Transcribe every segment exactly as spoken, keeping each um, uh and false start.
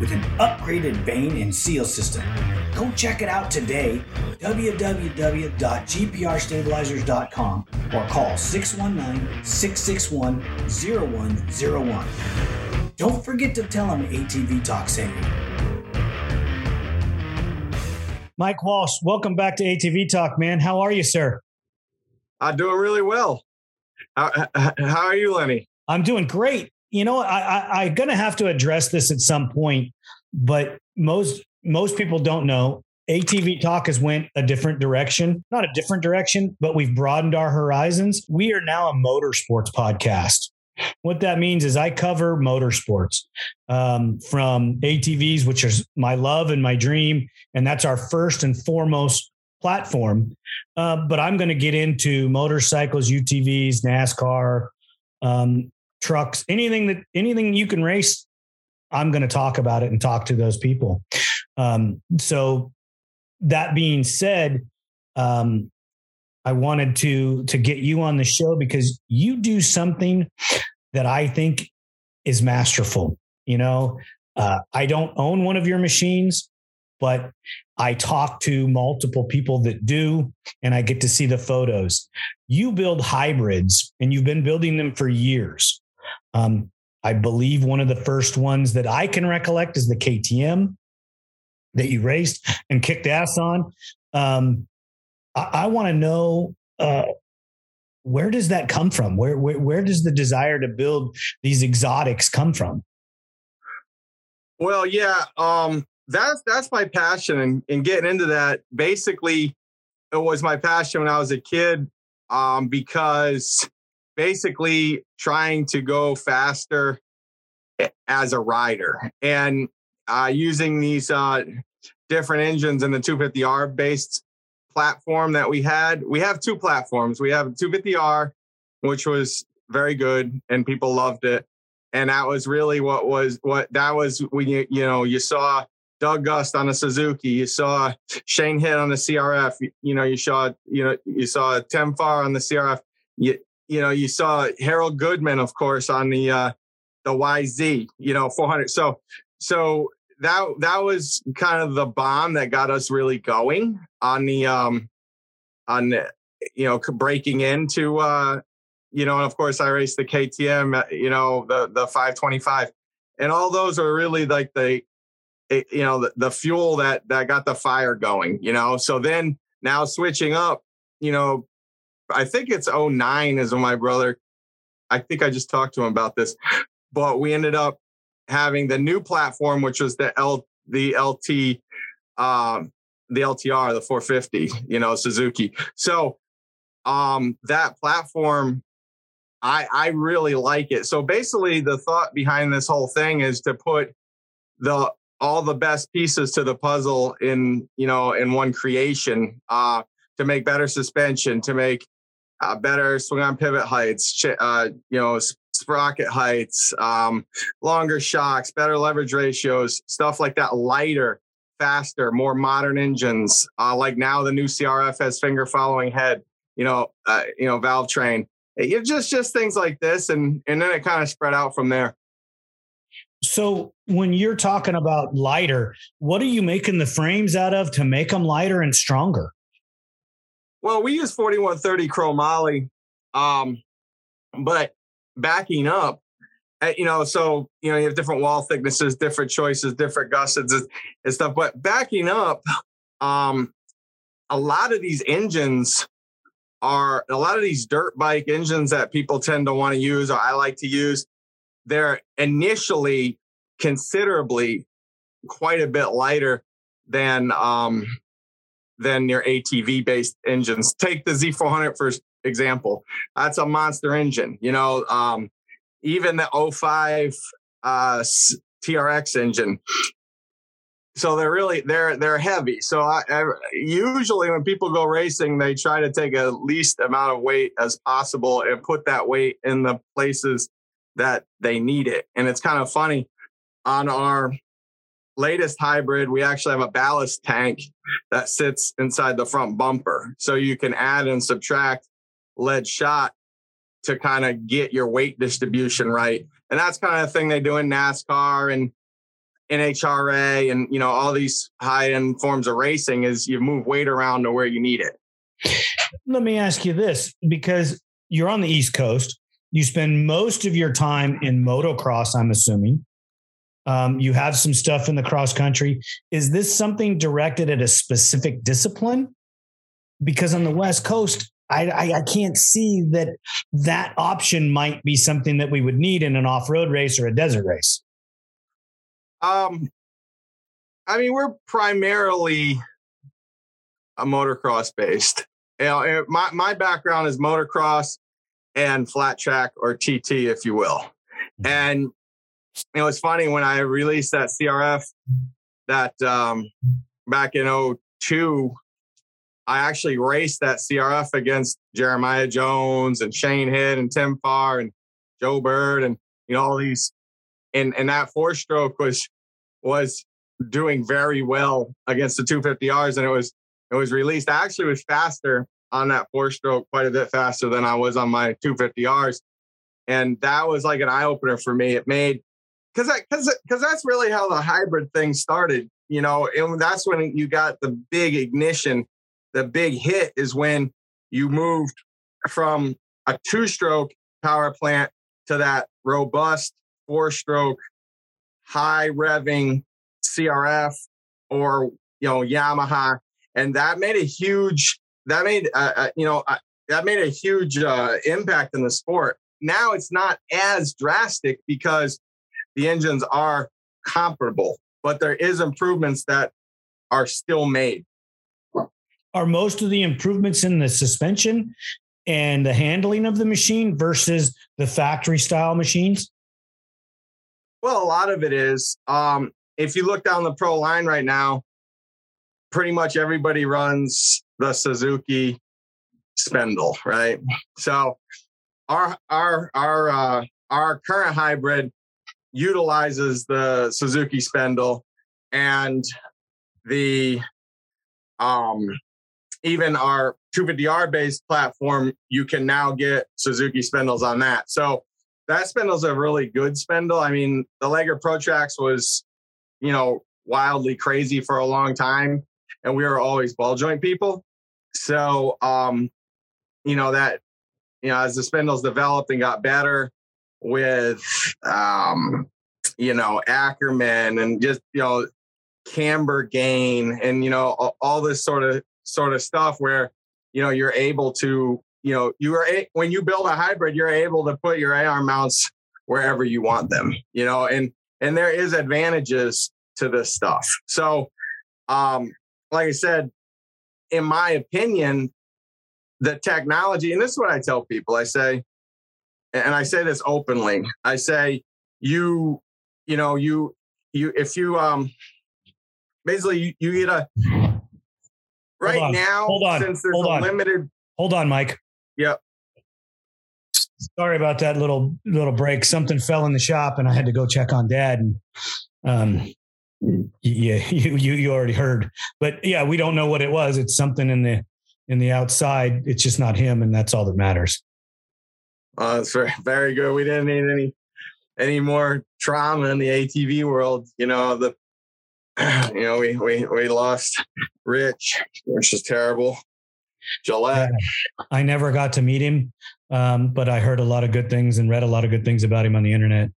with an upgraded vane and seal system. Go check it out today, w w w dot g p r stabilizers dot com or call six one nine, six six one, zero one zero one. Don't forget to tell them A T V Talk sent you. Mike Walsh, welcome back to A T V Talk, man. How are you, sir? I'm doing really well. How, how are you, Lenny? I'm doing great. You know, I, I, I'm going to have to address this at some point, but most most people don't know. A T V Talk has went a different direction. Not a different direction, but we've broadened our horizons. We are now a motorsports podcast. What that means is I cover motorsports um, from A T Vs, which is my love and my dream. And that's our first and foremost platform. Uh, but I'm going to get into motorcycles, U T Vs, NASCAR, um, trucks, anything that anything you can race. I'm going to talk about it and talk to those people. Um, so that being said, um, I wanted to to get you on the show because you do something that I think is masterful. You know, uh, I don't own one of your machines, but I talk to multiple people that do, and I get to see the photos. You build hybrids, and you've been building them for years. Um, I believe one of the first ones that I can recollect is the K T M that you raced and kicked ass on. Um, I want to know, uh, where does that come from? Where, where, where does the desire to build these exotics come from? Well, yeah, um, that's, that's my passion, and, and getting into that, basically it was my passion when I was a kid, um, because basically trying to go faster as a rider and, uh, using these, uh, different engines in the two fifty R based platform that we had. We have two platforms. We have two fifty R, which was very good and people loved it. And that was really what was, what that was when you, you know, you saw Doug Gust on a Suzuki, you saw Shane Hitt on the C R F, you, you know, you saw, you know, you saw Tim Farr on the C R F, you, you know, you saw Harold Goodman, of course, on the, uh, the Y Z, you know, four hundred. So, so that, that was kind of the bomb that got us really going on the, um, on the, you know, breaking into, uh, you know, and of course I raced the K T M, you know, the, the five twenty-five, and all those are really like the, it, you know, the, the fuel that, that got the fire going, you know? So then now switching up, you know, I think it's oh nine is when my brother, I think I just talked to him about this, but we ended up having the new platform, which was the L, the LT, um, the L T R, the four fifty, you know, Suzuki. So, um, that platform, I, I really like it. So basically the thought behind this whole thing is to put the, all the best pieces to the puzzle in, you know, in one creation, uh, to make better suspension, to make uh, better swing on pivot heights, uh, you know, sprocket heights, um, longer shocks, better leverage ratios, stuff like that, lighter, faster, more modern engines. Uh, like now the new C R F has finger following head. you know, uh, you know, valve train. It just, just things like this. And, and then it kind of spread out from there. So when you're talking about lighter, what are you making the frames out of to make them lighter and stronger? Well, we use forty-one thirty chromoly, um, but backing up, you know, so, you know, you have different wall thicknesses, different choices, different gussets and stuff, but backing up, um, a lot of these engines are, a lot of these dirt bike engines that people tend to want to use, or I like to use, they're initially considerably quite a bit lighter than um, than your A T V-based engines. Take the Z four hundred, for example. That's a monster engine. You know, um, even the oh five uh, T R X engine. So they're really, they're they're heavy. So I, I, usually when people go racing, they try to take a least amount of weight as possible and put that weight in the places that they need it. And it's kind of funny, on our latest hybrid, we actually have a ballast tank that sits inside the front bumper. So you can add and subtract lead shot to kind of get your weight distribution right. And that's kind of the thing they do in NASCAR and N H R A and, you know, all these high end forms of racing, is you move weight around to where you need it. Let me ask you this, because you're on the East Coast. You spend most of your time in motocross, I'm assuming. Um, you have some stuff in the cross country. Is this something directed at a specific discipline? Because on the West Coast, I, I, I can't see that that option might be something that we would need in an off-road race or a desert race. Um, I mean, we're primarily a motocross-based. You know, my, my background is motocross and flat track, or T T, if you will. And you know, it's funny, when I released that C R F that um, back in oh two, I actually raced that C R F against Jeremiah Jones and Shane Hitt and Tim Farr and Joe Bird and, you know, all these. And and that four stroke was was doing very well against the two fifty R's, and it was it was released. I actually was faster on that four stroke, quite a bit faster than I was on my two fifty R's. And that was like an eye opener for me. It made, cause that, cause, cause that's really how the hybrid thing started, you know, and that's when you got the big ignition. The big hit is when you moved from a two stroke power plant to that robust four stroke, high revving C R F or, you know, Yamaha. And that made a huge, That made, uh, you know, uh, that made a huge uh, impact in the sport. Now it's not as drastic because the engines are comparable, but there is improvements that are still made. Are most of the improvements in the suspension and the handling of the machine versus the factory style machines? Well, a lot of it is. Um, if you look down the pro line right now, pretty much everybody runs the Suzuki spindle, right? So our our our uh, our current hybrid utilizes the Suzuki spindle, and the um, even our two fifty R based platform, you can now get Suzuki spindles on that. So that spindle's a really good spindle. I mean, the Lager Pro-Trax was, you know, wildly crazy for a long time, and we were always ball joint people. So, um, you know, that, you know, as the spindles developed and got better with, um, you know, Ackerman and just, you know, camber gain and, you know, all, all this sort of, sort of stuff where, you know, you're able to, you know, you are, a, when you build a hybrid, you're able to put your A R mounts wherever you want them, you know, and, and there is advantages to this stuff. So, um, like I said, in my opinion, the technology, and this is what I tell people, I say, and I say this openly, I say, you, you know, you, you, if you, um, basically you, you get a right hold on, now, hold on, since there's hold on, a limited, hold on, Mike. Yep. Sorry about that little, little break. Something fell in the shop and I had to go check on Dad. And, um, yeah, you, you, you already heard, but yeah, we don't know what it was. It's something in the, in the outside, it's just not him, and that's all that matters. Uh, that's very, very good. We didn't need any any more trauma in the A T V world. You know, the you know we we we lost Rich, which is terrible. Gillette. Yeah. I never got to meet him, um, but I heard a lot of good things and read a lot of good things about him on the internet.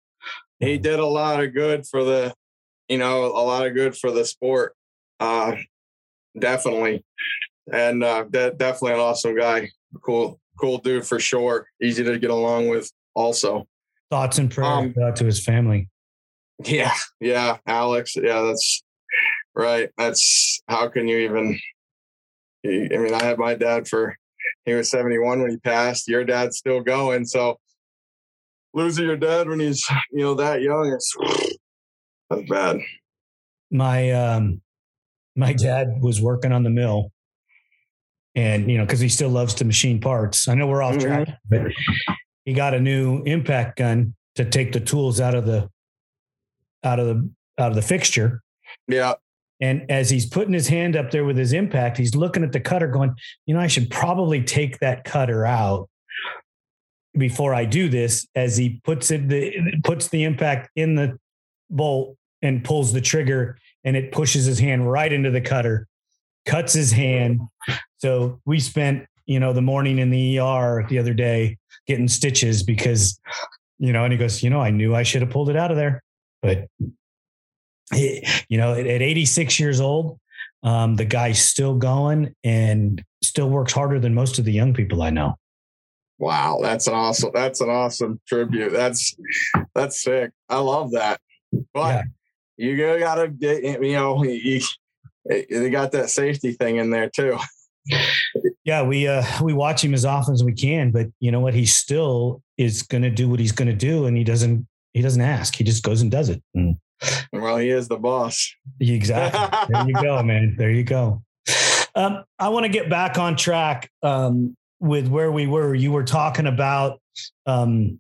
He did a lot of good for the, you know, a lot of good for the sport. Uh, definitely. And uh, de- definitely an awesome guy. Cool, cool dude for sure. Easy to get along with also. Thoughts and prayers um, out to his family. Yeah. Yeah. Alex. Yeah, that's right. That's how can you even, I mean, I had my dad for, he was seventy-one when he passed. Your dad's still going. So losing your dad when he's, you know, that young, it's that's bad. My, um, my dad was working on the mill. And, you know, because he still loves to machine parts. I know we're off track, mm-hmm. but he got a new impact gun to take the tools out of the, out of the, out of the fixture. Yeah. And as he's putting his hand up there with his impact, he's looking at the cutter going, you know, I should probably take that cutter out before I do this, as he puts it, the, puts the impact in the bolt and pulls the trigger, and it pushes his hand right into the cutter, cuts his hand. So we spent, you know, the morning in the E R the other day getting stitches because, you know, and he goes, you know, I knew I should have pulled it out of there, but it, you know, at, at eighty-six years old, um, the guy's still going and still works harder than most of the young people I know. Wow. That's an awesome, that's an awesome tribute. That's, that's sick. I love that. But yeah. you gotta, you know, you, they got that safety thing in there too. Yeah, we uh, we watch him as often as we can, but you know what? He still is going to do what he's going to do, and he doesn't he doesn't ask. He just goes and does it. And well, he is the boss. Exactly. There you go, man. There you go. Um, I want to get back on track um, with where we were. You were talking about um,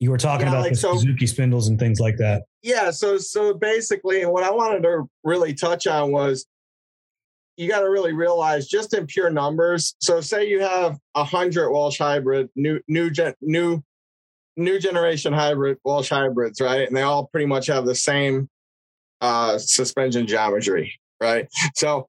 you were talking yeah, about like the so- Suzuki spindles and things like that. Yeah. So, so basically what I wanted to really touch on was you got to really realize just in pure numbers. So say you have a hundred Walsh hybrid, new, new, gen, new, new generation hybrid Walsh hybrids, right? And they all pretty much have the same uh, suspension geometry, right? So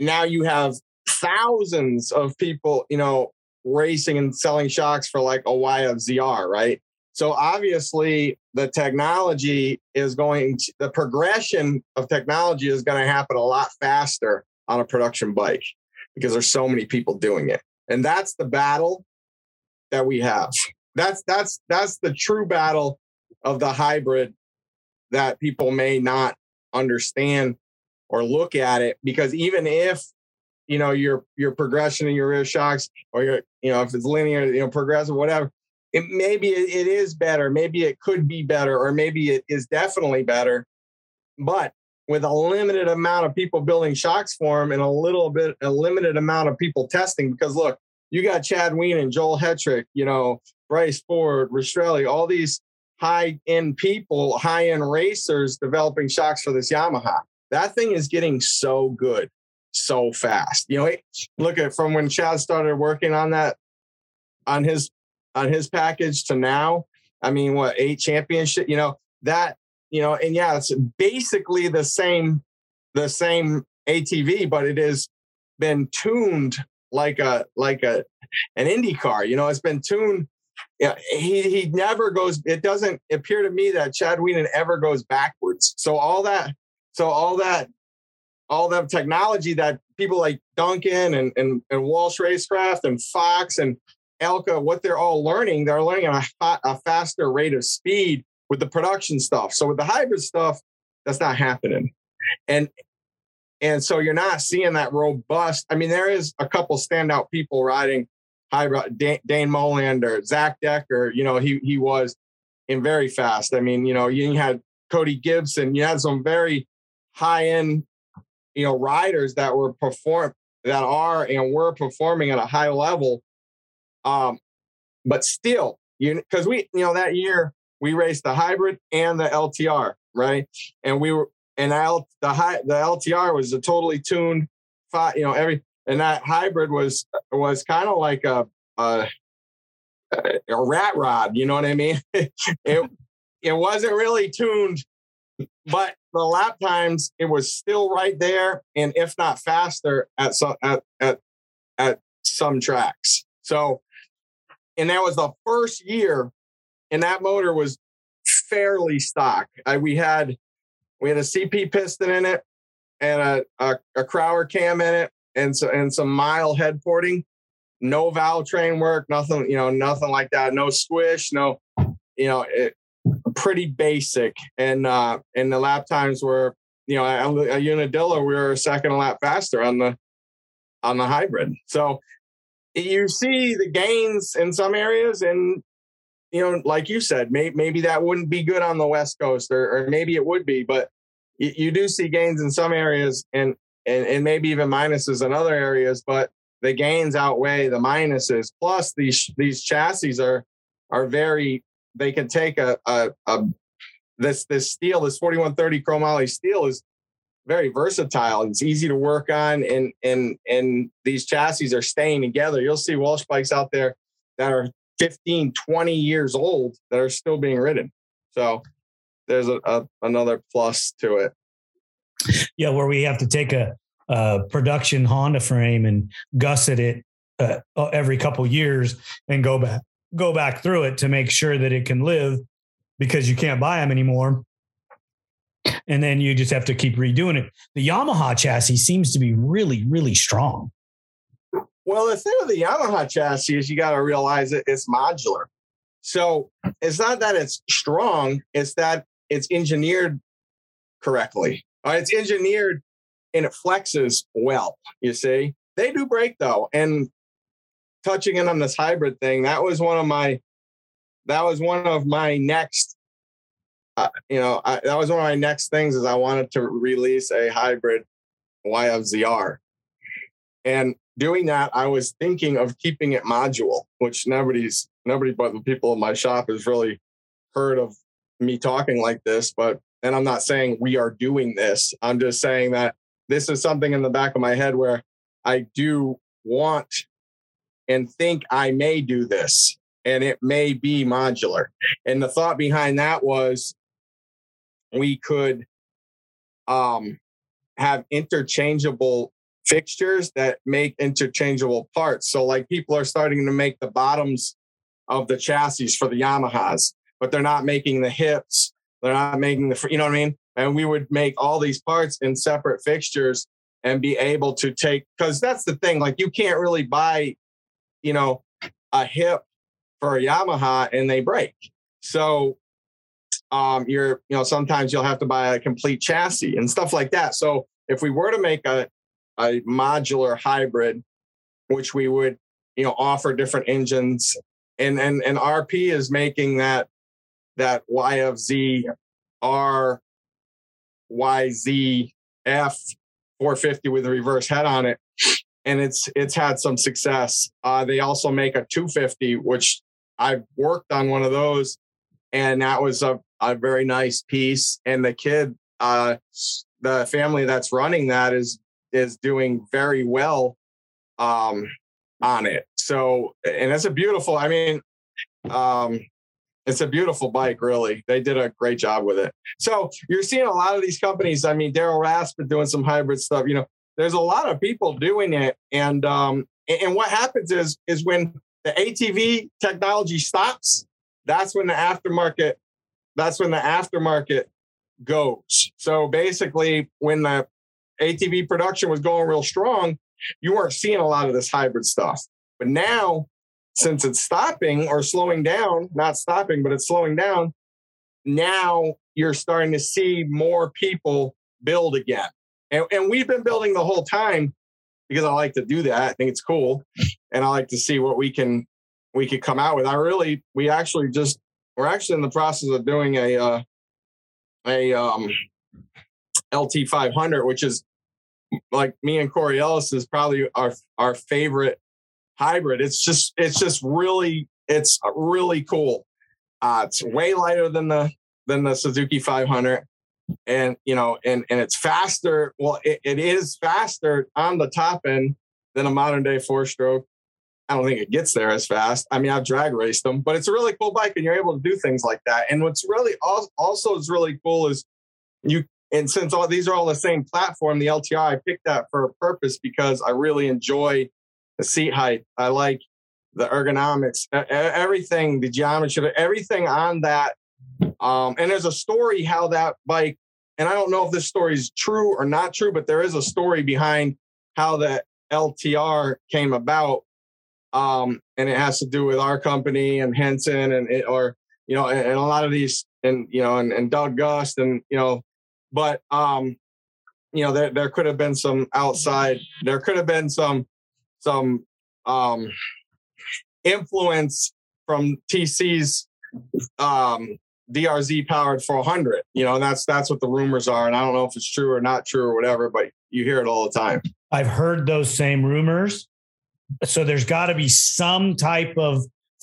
now you have thousands of people, you know, racing and selling shocks for like a Y F Z R, right? So obviously the technology is going to, the progression of technology is going to happen a lot faster on a production bike because there's so many people doing it. And that's the battle that we have. That's, that's, that's the true battle of the hybrid that people may not understand or look at it, because even if, you know, your, your progression in your rear shocks or your, you know, if it's linear, you know, progressive, whatever, It, maybe it is better. Maybe it could be better, or maybe it is definitely better. But with a limited amount of people building shocks for them and a little bit, a limited amount of people testing, because look, you got Chad Wienen, Joel Hetrick, you know, Bryce Ford, Restrelli, all these high end people, high end racers developing shocks for this Yamaha. That thing is getting so good, so fast. You know, it, look at from when Chad started working on that, on his, on his package to now, I mean, what, eight championship, you know, that, you know, and yeah, it's basically the same, the same A T V, but it has been tuned like a, like a, an Indy car, you know, it's been tuned. Yeah, he, he never goes, it doesn't appear to me that Chad Wienen ever goes backwards. So all that, so all that, all that technology that people like Duncan and, and, and Walsh Racecraft and Fox and Elka, what they're all learning, they're learning at a, a faster rate of speed with the production stuff. So with the hybrid stuff, that's not happening. And, and so you're not seeing that robust. I mean, there is a couple standout people riding hybrid, Dan, Dane Molander, Zach Decker, you know, he, he was in very fast. I mean, you know, you had Cody Gibson, you had some very high end, you know, riders that were perform that are, and were performing at a high level. Um, but still, you because we, you know, that year we raced the hybrid and the L T R, right? And we were, and I, the high, the L T R was a totally tuned you know, every, and that hybrid was, was kind of like a, a, a rat rod. You know what I mean? it, it wasn't really tuned, but the lap times, it was still right there. And if not faster at some, at, at, at some tracks. So, and that was the first year, and that motor was fairly stock. I, we had, we had a C P piston in it, and a, a, a Crower cam in it, and so, and some mile head porting, no valve train work, nothing, you know, nothing like that. No squish, no, you know, it, pretty basic. And, uh, and the lap times were, you know, at, at Unadilla, we were a second a lap faster on the, on the hybrid. So you see the gains in some areas, and, you know, like you said, may, maybe that wouldn't be good on the West Coast, or, or maybe it would be, but you, you do see gains in some areas, and, and, and maybe even minuses in other areas, but the gains outweigh the minuses. Plus these, these chassis are, are very, they can take a, a, a this, this steel, this forty-one thirty chromoly steel is very versatile. It's easy to work on, and, and, and these chassis are staying together. You'll see Walsh bikes out there that are fifteen, twenty years old that are still being ridden. So there's a, a, another plus to it. Yeah. Where we have to take a, a production Honda frame and gusset it uh, every couple years and go back, go back through it to make sure that it can live, because you can't buy them anymore. And then you just have to keep redoing it. The Yamaha chassis seems to be really, really strong. Well, the thing with the Yamaha chassis is you got to realize it, it's modular. So it's not that it's strong, it's that it's engineered correctly. It's engineered and it flexes well, you see. They do break, though. And touching in on this hybrid thing, that was one of my, that was one of my next, uh, you know, I, that was one of my next things is I wanted to release a hybrid Y F Z R. And doing that, I was thinking of keeping it module, which nobody's, nobody but the people in my shop has really heard of me talking like this. But, and I'm not saying we are doing this. I'm just saying that this is something in the back of my head where I do want and think I may do this, and it may be modular. And the thought behind that was we could um, have interchangeable fixtures that make interchangeable parts. So like people are starting to make the bottoms of the chassis for the Yamahas, but they're not making the hips. They're not making the, you know what I mean? And we would make all these parts in separate fixtures and be able to take, because that's the thing. Like you can't really buy, you know, a hip for a Yamaha and they break. So um, you're, you know, sometimes you'll have to buy a complete chassis and stuff like that. So if we were to make a, a modular hybrid, which we would, you know, offer different engines, and, and, and R P is making that, that Y F Z R Y Z F four fifty with a reverse head on it. And it's, it's had some success. Uh, they also make a two fifty, which I worked on one of those. And that was a, a very nice piece. And the kid, uh, the family that's running that is, is doing very well um, on it. So, and it's a beautiful, I mean, um, it's a beautiful bike, really. They did a great job with it. So you're seeing a lot of these companies. I mean, Daryl Rasper doing some hybrid stuff, you know, there's a lot of people doing it. And, um, and what happens is, is when the A T V technology stops, that's when the aftermarket, that's when the aftermarket goes. So basically when the A T V production was going real strong, you weren't seeing a lot of this hybrid stuff. But now, since it's stopping or slowing down, not stopping, but it's slowing down, now you're starting to see more people build again. And, and we've been building the whole time because I like to do that. I think it's cool. And I like to see what we can, we could come out with. I really, we actually just, we're actually in the process of doing a, uh, a, um, L T five hundred, which is like me and Corey Ellis is probably our, our favorite hybrid. It's just, it's just really, it's really cool. Uh, it's way lighter than the, than the Suzuki five hundred. and, you know, and, and it's faster. Well, it, it is faster on the top end than a modern day four stroke. I don't think it gets there as fast. I mean, I've drag raced them, but it's a really cool bike and you're able to do things like that. And what's really also is really cool is you, and since all these are all the same platform, the L T R, I picked that for a purpose because I really enjoy the seat height. I like the ergonomics, everything, the geometry, everything on that. Um, and there's a story how that bike, and I don't know if this story is true or not true, but there is a story behind how the L T R came about. Um, and it has to do with our company and Henson and it, or, you know, and, and a lot of these and, you know, and, and Doug Gust and, you know, but, um, you know, there, there could have been some outside, there could have been some, some, um, influence from T C's, um, D R Z powered four hundred, you know, and that's, that's what the rumors are. And I don't know if it's true or not true or whatever, but you hear it all the time. I've heard those same rumors. So there's got to be some type of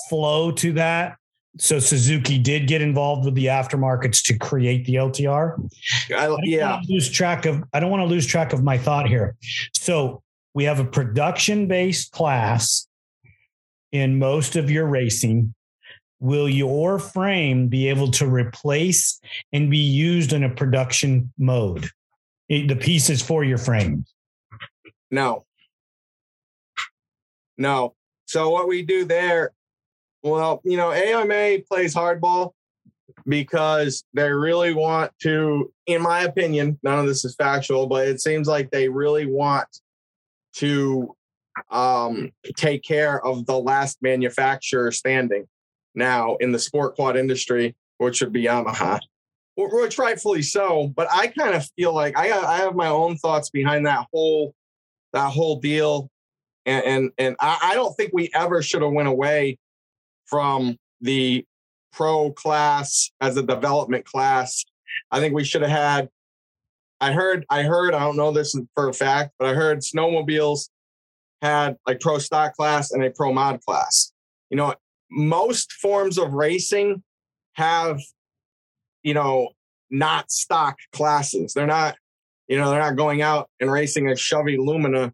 flow to that. So Suzuki did get involved with the aftermarkets to create the L T R. I, I yeah. Lose track of, I don't want to lose track of my thought here. So we have a production-based class in most of your racing. Will your frame be able to replace and be used in a production mode? The pieces for your frame? No. No. So what we do there, well, you know, A M A plays hardball because they really want to, in my opinion, none of this is factual, but it seems like they really want to um, take care of the last manufacturer standing now in the sport quad industry, which would be Yamaha, which rightfully so. But I kind of feel like I, I have my own thoughts behind that whole, that whole deal. And and, and I, I don't think we ever should have went away from the pro class as a development class. I think we should have had, I heard, I heard, I don't know this for a fact, but I heard snowmobiles had like pro stock class and a pro mod class. You know, most forms of racing have, you know, not stock classes. They're not, you know, they're not going out and racing a Chevy Lumina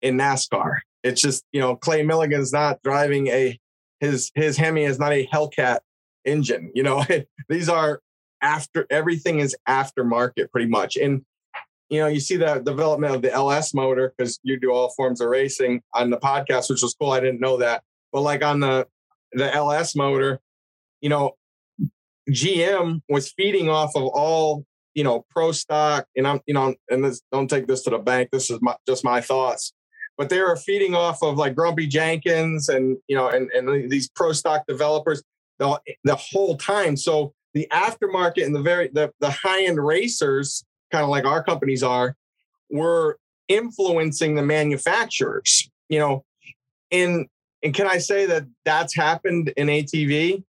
in NASCAR. It's just, you know, Clay Milligan's not driving a, his, his Hemi is not a Hellcat engine. You know, these are after, everything is aftermarket pretty much. And, you know, you see the development of the L S motor because you do all forms of racing on the podcast, which was cool. I didn't know that. But like on the, the L S motor, you know, G M was feeding off of all, you know, pro stock, and I'm, you know, and this, don't take this to the bank. This is my, just my thoughts. But they were feeding off of like Grumpy Jenkins and, you know, and, and these pro stock developers the, the whole time. So the aftermarket and the very, the, the high-end racers, kind of like our companies are, were influencing the manufacturers, you know, and, and can I say that that's happened in A T V?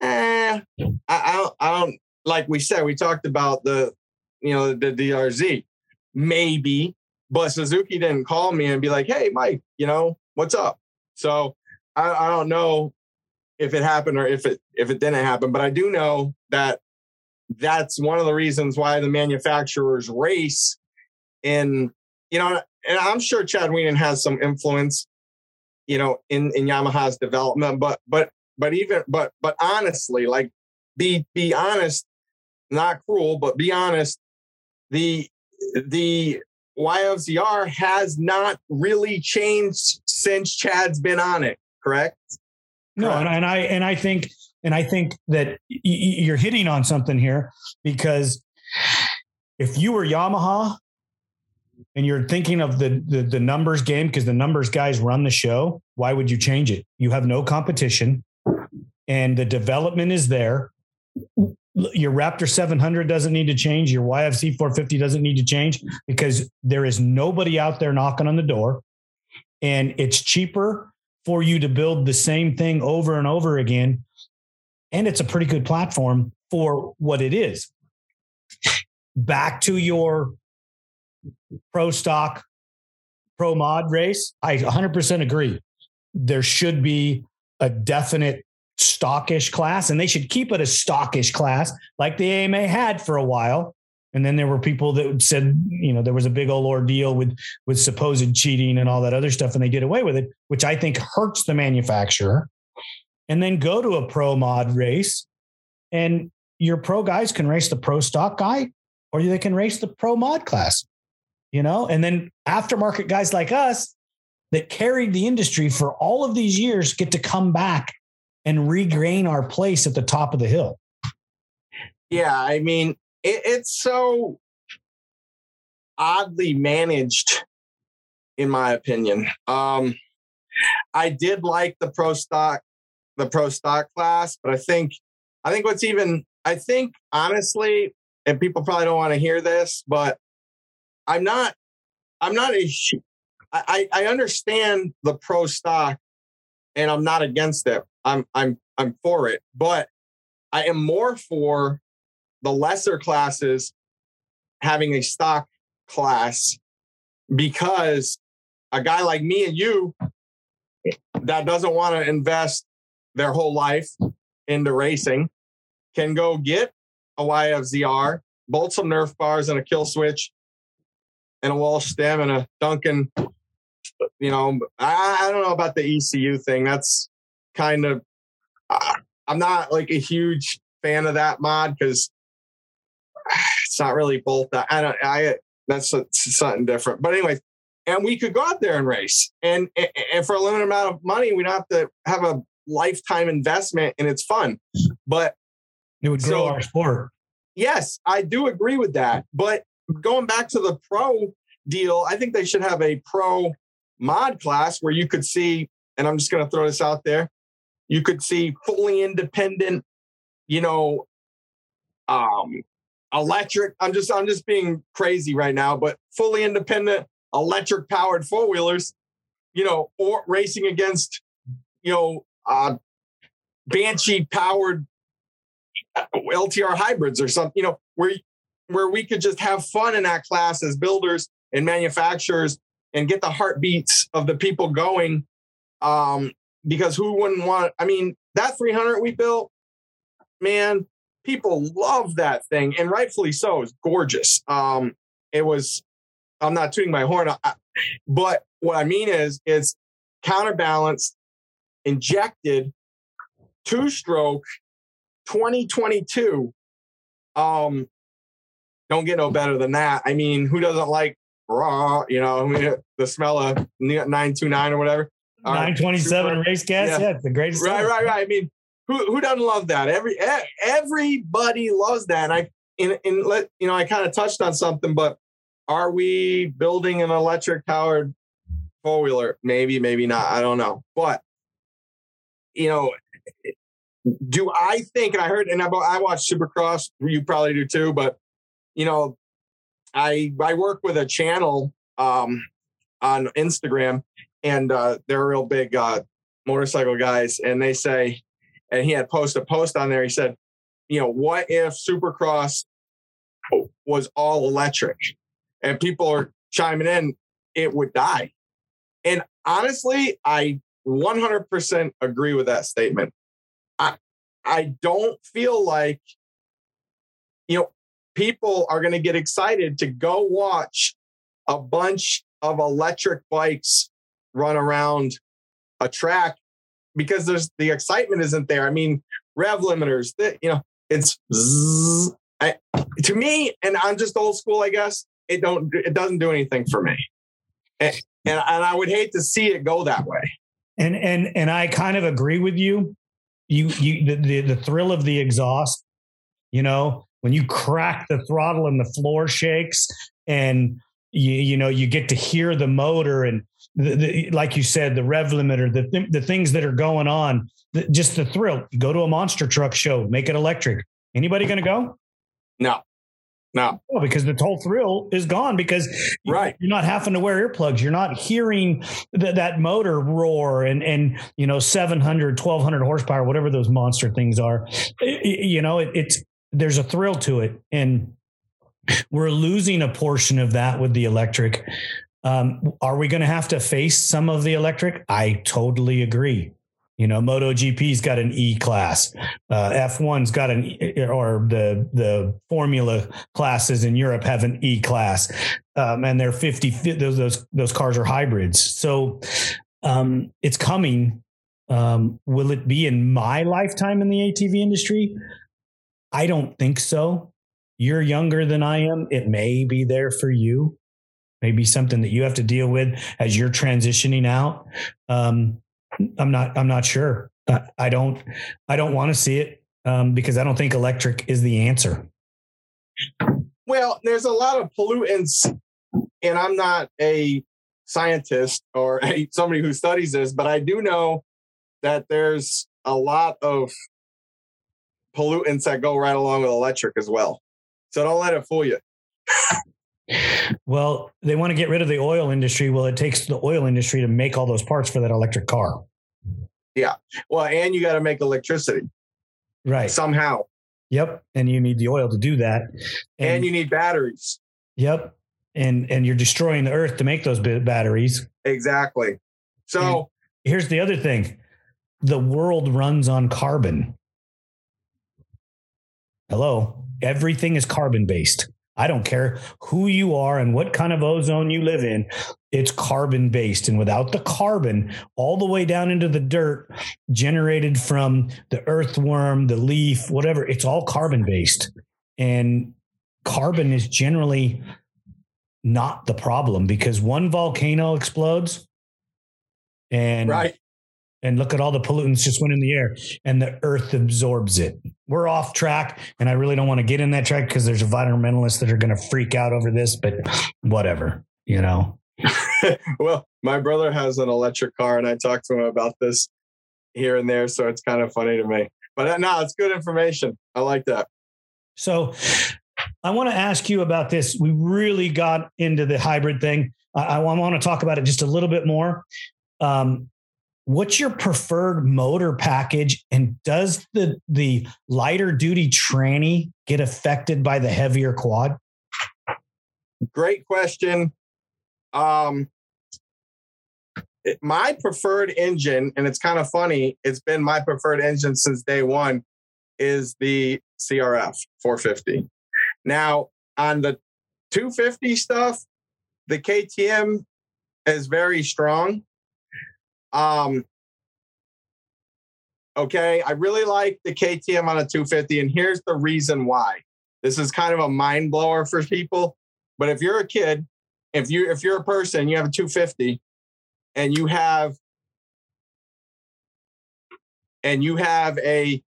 Eh, I, I don't, I don't, like we said, we talked about the, you know, the D R Z, maybe. But Suzuki didn't call me and be like, hey, Mike, you know, what's up? So I, I don't know if it happened or if it if it didn't happen. But I do know that that's one of the reasons why the manufacturers race. And, you know, and I'm sure Chad Wienen has some influence, you know, in, in Yamaha's development. But but but even but but honestly, like, be be honest, not cruel, but be honest. The the Y F Z R has not really changed since Chad's been on it, correct? No, correct. And, and I and I think and I think that y- you're hitting on something here, because if you were Yamaha and you're thinking of the the, the numbers game, because the numbers guys run the show, why would you change it? You have no competition, and the development is there. Your Raptor seven hundred doesn't need to change. Your Y F C four fifty doesn't need to change because there is nobody out there knocking on the door, and it's cheaper for you to build the same thing over and over again. And it's a pretty good platform for what it is. Back to your pro stock, pro mod race. I one hundred percent agree. There should be a definite stockish class, and they should keep it a stockish class like the A M A had for a while. And then there were people that said, you know, there was a big old ordeal with, with supposed cheating and all that other stuff, and they did away with it, which I think hurts the manufacturer. And then go to a pro mod race, and your pro guys can race the pro stock guy, or they can race the pro mod class, you know? And then aftermarket guys like us that carried the industry for all of these years get to come back and regain our place at the top of the hill. Yeah. I mean, it, it's so oddly managed, in my opinion. Um, I did like the pro stock, the pro stock class, but I think, I think what's even, I think honestly, and people probably don't want to hear this, but I'm not, I'm not, a, I, I understand the pro stock, and I'm not against it. I'm, I'm, I'm for it, but I am more for the lesser classes having a stock class, because a guy like me and you that doesn't want to invest their whole life into racing can go get a Y F Z R, bolt some Nerf bars and a kill switch and a Walsh stem and a Duncan. You know, I, I don't know about the E C U thing. That's kind of, I'm not like a huge fan of that mod, because it's not really bolt. That I don't, I, that's something different, but anyways, and we could go out there and race, and, and for a limited amount of money, we don't have to have a lifetime investment, and it's fun, but it would grow so, our sport. Yes, I do agree with that. But going back to the pro deal, I think they should have a pro mod class where you could see, and I'm just going to throw this out there, you could see fully independent, you know, um, electric. I'm just, I'm just being crazy right now, but fully independent electric powered four wheelers, you know, or racing against, you know, uh, Banshee powered L T R hybrids or something, you know, where, where we could just have fun in that class as builders and manufacturers and get the heartbeats of the people going. Um, because who wouldn't want, I mean, that three hundred we built, man, people love that thing. And rightfully so. It's gorgeous. Um, it was, I'm not tooting my horn, I, but what I mean is it's counterbalanced, injected two stroke, twenty twenty-two. Um, don't get no better than that. I mean, who doesn't like raw, you know, I mean, the smell of nine twenty-nine or whatever. nine twenty-seven uh, race gas. Yeah. yeah, it's the greatest. Right, right, right. I mean, who who doesn't love that? Every everybody loves that. And I in in let you know, I kind of touched on something, but are we building an electric powered four wheeler? Maybe, maybe not. I don't know. But you know, it, do I think, and I heard, and I, I watch Supercross, you probably do too, but, you know, I I work with a channel um, on Instagram, and uh, they're real big uh, motorcycle guys, and they say, and he had posted a post on there, he said, you know, what if Supercross was all electric? And people are chiming in, it would die. And honestly, I one hundred percent agree with that statement. I I don't feel like, you know, people are going to get excited to go watch a bunch of electric bikes run around a track, because there's the excitement isn't there. I mean, rev limiters, that, you know, it's zzz, I, to me, and I'm just old school, I guess, it don't it doesn't do anything for me. And and, and I would hate to see it go that way. And and and I kind of agree with you. You, you, the, the, the thrill of the exhaust, you know, when you crack the throttle and the floor shakes, and you, you know, you get to hear the motor and the, the, like you said, the rev limiter, the, th- the things that are going on, the, just the thrill. Go to a monster truck show, make it electric. Anybody going to go? No, no, no, because the whole thrill is gone, because right. You're not having to wear earplugs. You're not hearing th- that motor roar and, and, you know, seven hundred, twelve hundred horsepower, whatever those monster things are, it, you know, it, it's, there's a thrill to it. And we're losing a portion of that with the electric. Um, are we going to have to face some of the electric? I totally agree. You know, MotoGP's got an E class, uh, F one's got an, or the the Formula classes in Europe have an E class, um, and they're fifty. Those those those cars are hybrids. So um, it's coming. Um, will it be in my lifetime in the A T V industry? I don't think so. You're younger than I am. It may be there for you. Maybe something that you have to deal with as you're transitioning out. Um, I'm not, I'm not sure. I don't, I don't want to see it um, because I don't think electric is the answer. Well, there's a lot of pollutants, and I'm not a scientist or a, somebody who studies this, but I do know that there's a lot of pollutants that go right along with electric as well. So don't let it fool you. Well, they want to get rid of the oil industry. Well, it takes the oil industry to make all those parts for that electric car. Yeah. Well, and you got to make electricity. Right. Somehow. Yep. And you need the oil to do that. And, and you need batteries. Yep. And and you're destroying the earth to make those batteries. Exactly. So and here's the other thing. The world runs on carbon. Hello. Everything is carbon based. I don't care who you are and what kind of ozone you live in. It's carbon based. And without the carbon all the way down into the dirt generated from the earthworm, the leaf, whatever, it's all carbon based. And carbon is generally not the problem because one volcano explodes and, right. and look at all the pollutants just went in the air and the earth absorbs it. We're off track, and I really don't want to get in that track because there's environmentalists that are going to freak out over this, but whatever, you know. Well, my brother has an electric car, and I talk to him about this here and there, so it's kind of funny to me. But no, it's good information. I like that. So I want to ask you about this. We really got into the hybrid thing. I, I want to talk about it just a little bit more. Um, What's your preferred motor package, and does the the lighter duty tranny get affected by the heavier quad? Great question. Um, it, my preferred engine, and it's kind of funny, it's been my preferred engine since day one, is the C R F four fifty. Now, on the two fifty stuff, the K T M is very strong. Um, okay. I really like the K T M on a two fifty, and here's the reason why. This is kind of a mind blower for people, but if you're a kid, if you, if you're a person, you have a two fifty and you have, and you have a,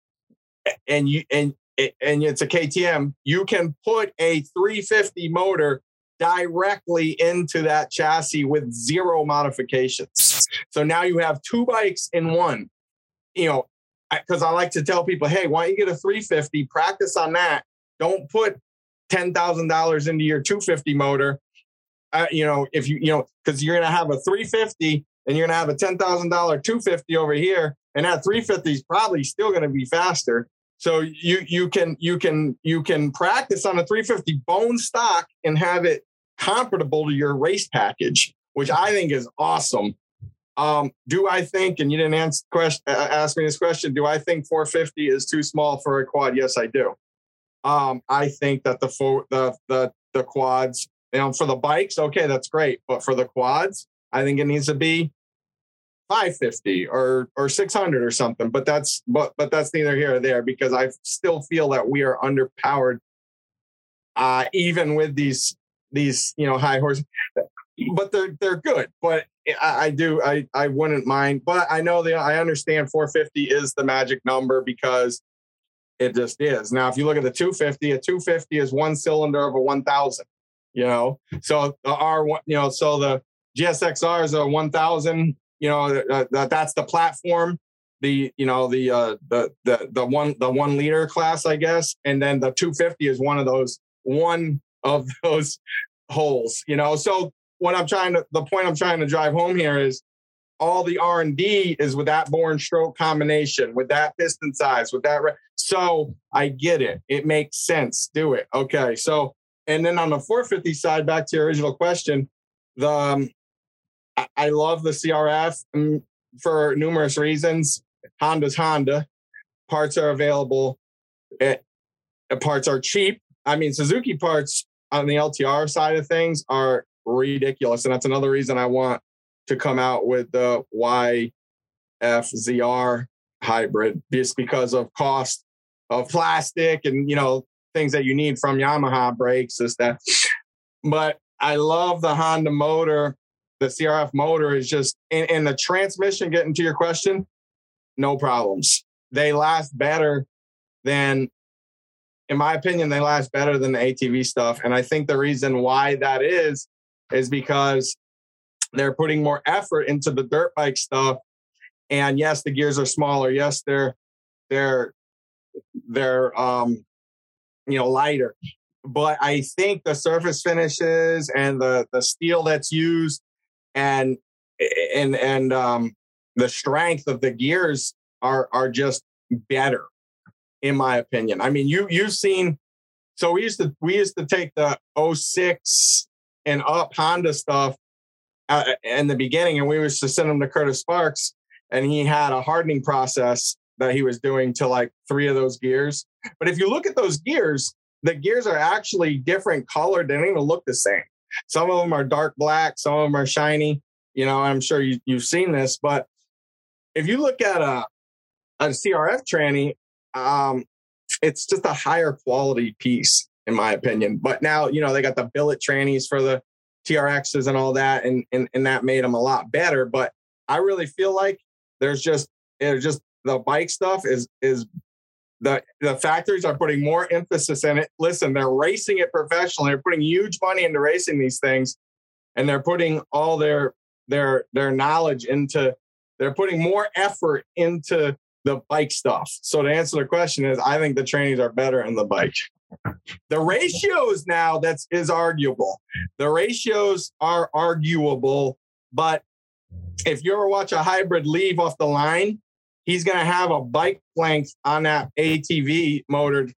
and you, and, and it's a K T M, you can put a three fifty motor directly into that chassis with zero modifications. So now you have two bikes in one, you know, because I like to tell people, hey, why don't you get a three fifty, practice on that. Don't put ten thousand dollars into your two fifty motor. Uh, you know, if you, you know, because you're going to have a three fifty and you're going to have a ten thousand dollars two fifty over here. And that three fifty is probably still going to be faster. So you you can you can you can practice on a three fifty bone stock and have it comparable to your race package, which I think is awesome. Um, do I think? And you didn't answer question, ask me this question. Do I think four fifty is too small for a quad? Yes, I do. Um, I think that the four, the the the quads, you know, for the bikes, okay, that's great, but for the quads, I think it needs to be five fifty or or six hundred or something, but that's but but that's neither here nor there because I still feel that we are underpowered, uh, even with these these you know high horse. But they're they're good. But I, I do I I wouldn't mind. But I know that I understand four fifty is the magic number because it just is. Now, if you look at the two fifty, a two fifty is one cylinder of a one thousand. You know, so the R one, you know, so the G S X R is a one thousand. You know, uh, that's the platform, the, you know, the, uh, the, the, the one, the one liter class, I guess. And then the two fifty is one of those, one of those holes, you know? So what I'm trying to, the point I'm trying to drive home here is all the R and D is with that bore and stroke combination, with that piston size, with that. Re- so I get it. It makes sense. Do it. Okay. So, and then on the four fifty side, back to your original question, the, um, I love the C R F for numerous reasons. Honda's Honda. Parts are available. It, parts are cheap. I mean, Suzuki parts on the L T R side of things are ridiculous. And that's another reason I want to come out with the Y F Z R hybrid, just because of cost of plastic and, you know, things that you need from Yamaha, brakes, this, that. But I love the Honda motor. The C R F motor is just, and, and the transmission, getting to your question, no problems. They last better than, in my opinion, they last better than the A T V stuff. And I think the reason why that is, is because they're putting more effort into the dirt bike stuff. And yes, the gears are smaller. Yes, they're, they're, they're, um, you know, lighter. But I think the surface finishes and the, the steel that's used and, and, and, um, the strength of the gears are, are just better, in my opinion. I mean, you, you've seen, so we used to, we used to take the oh six and up Honda stuff uh, in the beginning, and we used to send them to Curtis Sparks, and he had a hardening process that he was doing to like three of those gears. But if you look at those gears, the gears are actually different colored. They don't even look the same. Some of them are dark black. Some of them are shiny. You know, I'm sure you, you've seen this, but if you look at a, a C R F tranny, um, it's just a higher quality piece, in my opinion. But now, you know, they got the billet trannies for the T R Xs and all that, and, and, and that made them a lot better. But I really feel like there's just, it's just the bike stuff is, is the, the factories are putting more emphasis in it. Listen, they're racing it professionally. They're putting huge money into racing these things, and they're putting all their, their, their knowledge into, they're putting more effort into the bike stuff. So to answer the question is, I think the trainees are better in the bike. The ratios now, that's is arguable. The ratios are arguable, but if you ever watch a hybrid leave off the line, he's going to have a bike length on that A T V motored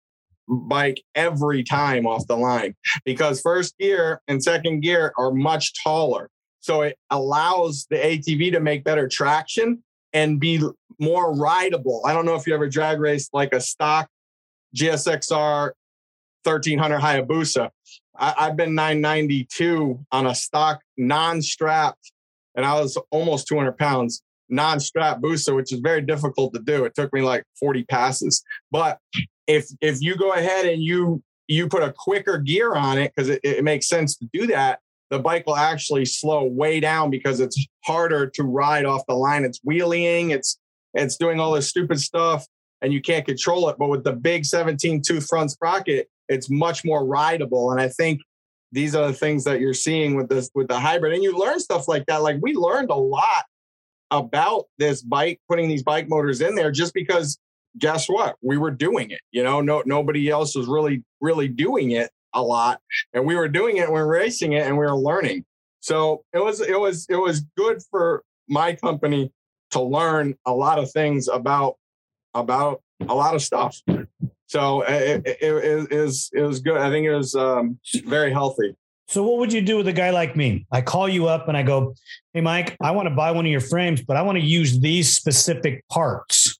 bike every time off the line, because first gear and second gear are much taller. So it allows the A T V to make better traction and be more rideable. I don't know if you ever drag raced like a stock G S X R thirteen hundred Hayabusa. I, I've been nine ninety-two on a stock non-strapped, and I was almost two hundred pounds non-strap booster, which is very difficult to do. It took me like forty passes. But if if you go ahead and you you put a quicker gear on it, because it, it makes sense to do that, the bike will actually slow way down because it's harder to ride off the line. It's wheeling, it's it's doing all this stupid stuff, and you can't control it. But with the big seventeen tooth front sprocket, it's much more rideable. And I think these are the things that you're seeing with this, with the hybrid. And you learn stuff like that. Like, we learned a lot about this bike, putting these bike motors in there, just because guess what? We were doing it, you know, no, nobody else was really, really doing it a lot. And we were doing it, and we were racing it, and we were learning. So it was, it was, it was good for my company to learn a lot of things about, about a lot of stuff. So it, it, it, it was, it was good. I think it was um, very healthy. So what would you do with a guy like me? I call you up and I go, hey, Mike, I want to buy one of your frames, but I want to use these specific parts.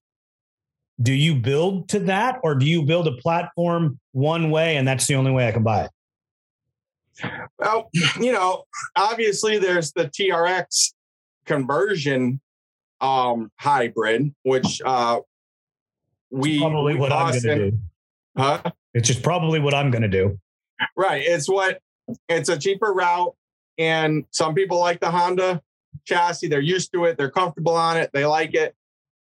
Do you build to that, or do you build a platform one way and that's the only way I can buy it? Well, you know, obviously there's the T R X conversion um, hybrid, which uh, we probably we what I'm going to do. Huh? It's just probably what I'm going to do. Right. It's what. It's a cheaper route, and some people like the Honda chassis. They're used to it. They're comfortable on it. They like it.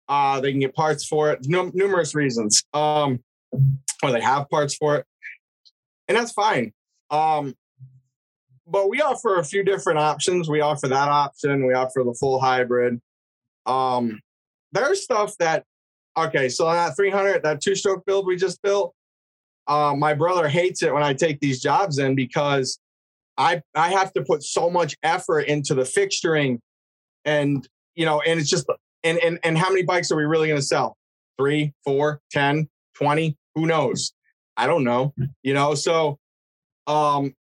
Uh, they can get parts for it. Num- numerous reasons. Um, or they have parts for it, and that's fine. Um, but we offer a few different options. We offer that option. We offer the full hybrid. Um, there's stuff that, okay, so that three hundred, that two-stroke build we just built, Uh, my brother hates it when I take these jobs in, because I I have to put so much effort into the fixturing, and you know, and it's just and and and how many bikes are we really going to sell? Three, four, ten, twenty? Who knows? I don't know. You know, so um,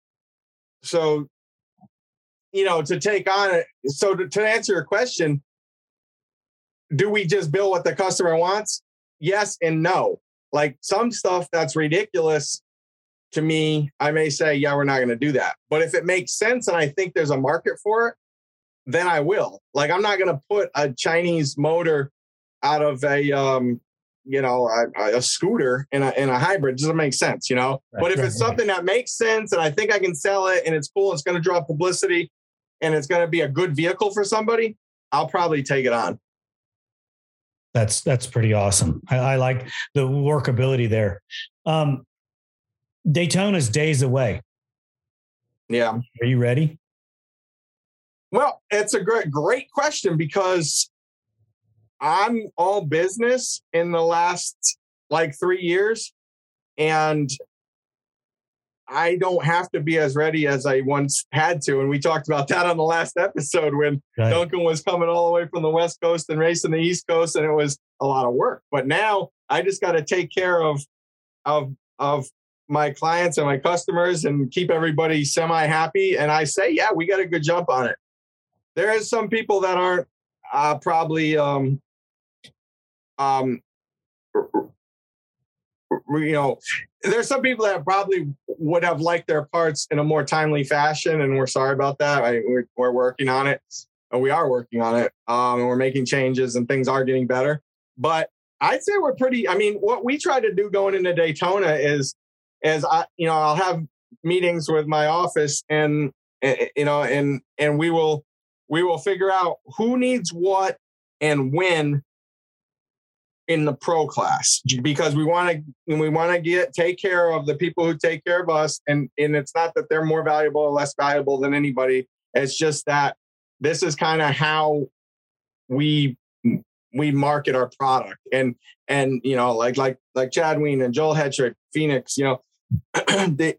so you know, to take on it. So to, to answer your question, do we just build what the customer wants? Yes and no. Like some stuff that's ridiculous to me, I may say, yeah, we're not going to do that. But if it makes sense and I think there's a market for it, then I will. Like I'm not going to put a Chinese motor out of a, um, you know, a, a scooter in a, in a hybrid. It doesn't make sense, you know? Right, but if right, it's something right. that makes sense and I think I can sell it and it's cool, it's going to draw publicity and it's going to be a good vehicle for somebody, I'll probably take it on. That's, that's pretty awesome. I, I like the workability there. Um, Daytona's days away. Yeah. Are you ready? Well, it's a great, great question because I'm all business in the last like three years and I don't have to be as ready as I once had to. And we talked about that on the last episode when right. Duncan was coming all the way from the West Coast and racing the East Coast. And it was a lot of work, but now I just got to take care of, of, of my clients and my customers and keep everybody semi-happy. And I say, yeah, we got a good jump on it. There is some people that aren't uh, probably, um, um, you know, there's some people that probably would have liked their parts in a more timely fashion. And we're sorry about that. I, we're, we're working on it and we are working on it. Um, and we're making changes and things are getting better, but I'd say we're pretty, I mean, what we try to do going into Daytona is, as I, you know, I'll have meetings with my office and, and you know, and, and we will, we will figure out who needs what and when in the pro class, because we want to, we want to get, take care of the people who take care of us. And, and it's not that they're more valuable or less valuable than anybody. It's just that this is kind of how we, we market our product. And, and, you know, like, like, like Chad Wienen and Joel Hetrick, Phoenix, you know, the,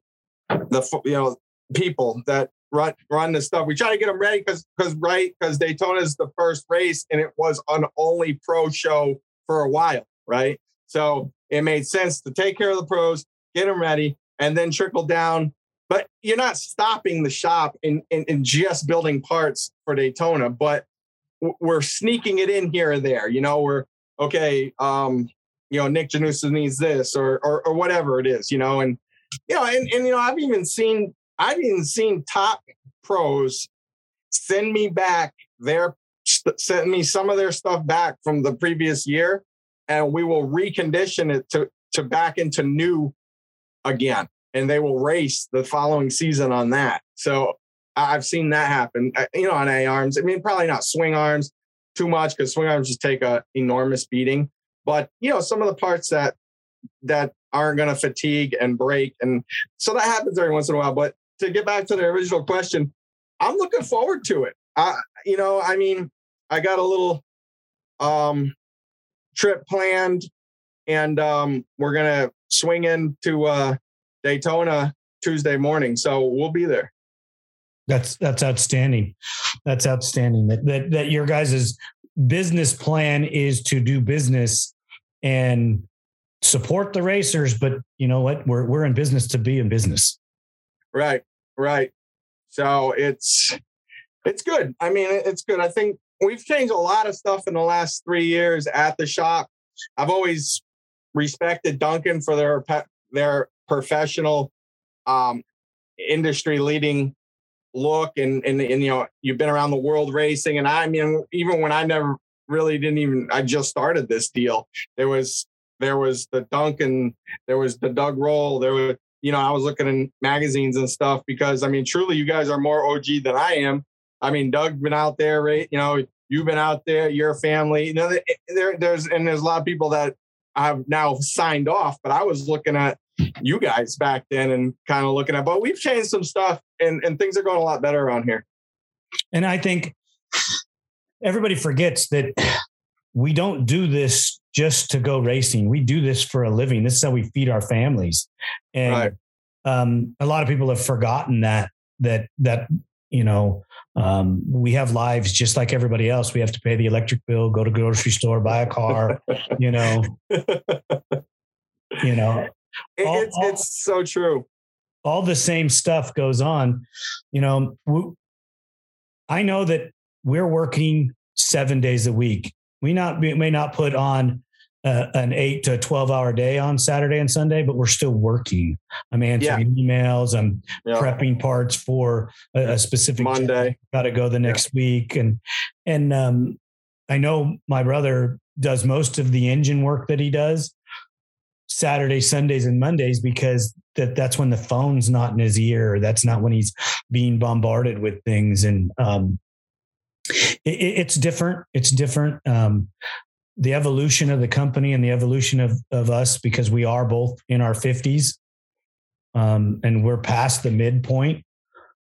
the, you know, people that run, run this stuff. We try to get them ready because, because, right. Because Daytona is the first race and it was an only pro show for a while. Right. So it made sense to take care of the pros, get them ready and then trickle down, but you're not stopping the shop in, in, in just building parts for Daytona, but we're sneaking it in here and there, you know, we're okay. Um, you know, Nick Janusa needs this or, or, or whatever it is, you know, and, you know, and, and, you know, I've even seen, I've even seen top pros send me back their, send me some of their stuff back from the previous year and we will recondition it to, to back into new again. And they will race the following season on that. So I've seen that happen, you know, on A arms. I mean, probably not swing arms too much because swing arms just take a enormous beating. But, you know, some of the parts that that aren't going to fatigue and break. And so that happens every once in a while. But to get back to the original question, I'm looking forward to it. I, you know, I mean, I got a little um, trip planned and um, we're going to swing into uh, Daytona Tuesday morning. So we'll be there. That's, that's outstanding. That's outstanding that, that, that your guys' business plan is to do business and support the racers, but you know what, we're, we're in business to be in business. Right. Right. So it's, it's good. I mean, it's good. I think we've changed a lot of stuff in the last three years at the shop. I've always respected Duncan for their, their professional, um, industry leading look. And, and, and, you know, you've been around the world racing. And I mean, even when I never really didn't even, I just started this deal, there was, there was the Duncan, there was the Doug Roll. There was, you know, I was looking in magazines and stuff because I mean, truly you guys are more O G than I am. I mean, Doug's been out there, right? You know, you've been out there, your family, you know, there, there's, and there's a lot of people that I've now signed off, but I was looking at you guys back then and kind of looking at, but we've changed some stuff and, and things are going a lot better around here. And I think everybody forgets that we don't do this just to go racing. We do this for a living. This is how we feed our families. And right. um, a lot of people have forgotten that, that, that, you know, um, we have lives just like everybody else. We have to pay the electric bill, go to the grocery store, buy a car, you know, you know, All, it's, it's so true. All the same stuff goes on. You know, we, I know that we're working seven days a week. we not we may not put on uh, an eight to twelve hour day on Saturday and Sunday, but we're still working. I'm answering yeah. emails. I'm yeah. prepping parts for a, a specific Monday. Got to go the next yeah. week, and and um, I know my brother does most of the engine work that he does Saturday, Sundays, and Mondays, because that that's when the phone's not in his ear. That's not when he's being bombarded with things. And, um, it, it's different. It's different. Um, the evolution of the company and the evolution of, of us, because we are both in our fifties, um, and we're past the midpoint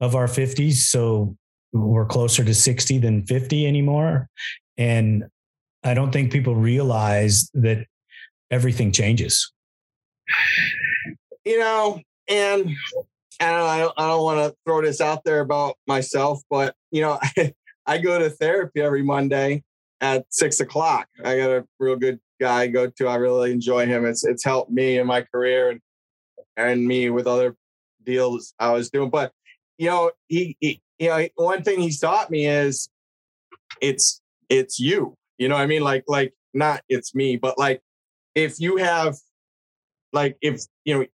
of our fifties. So we're closer to sixty than fifty anymore. And I don't think people realize that everything changes. You know, and and I I don't want to throw this out there about myself, but you know, I, I go to therapy every Monday at six o'clock. I got a real good guy I go to. I really enjoy him. It's it's helped me in my career and and me with other deals I was doing. But you know, he, he you know one thing he's taught me is it's it's you. You know what I mean? Like like not it's me, but like if you have like if you know.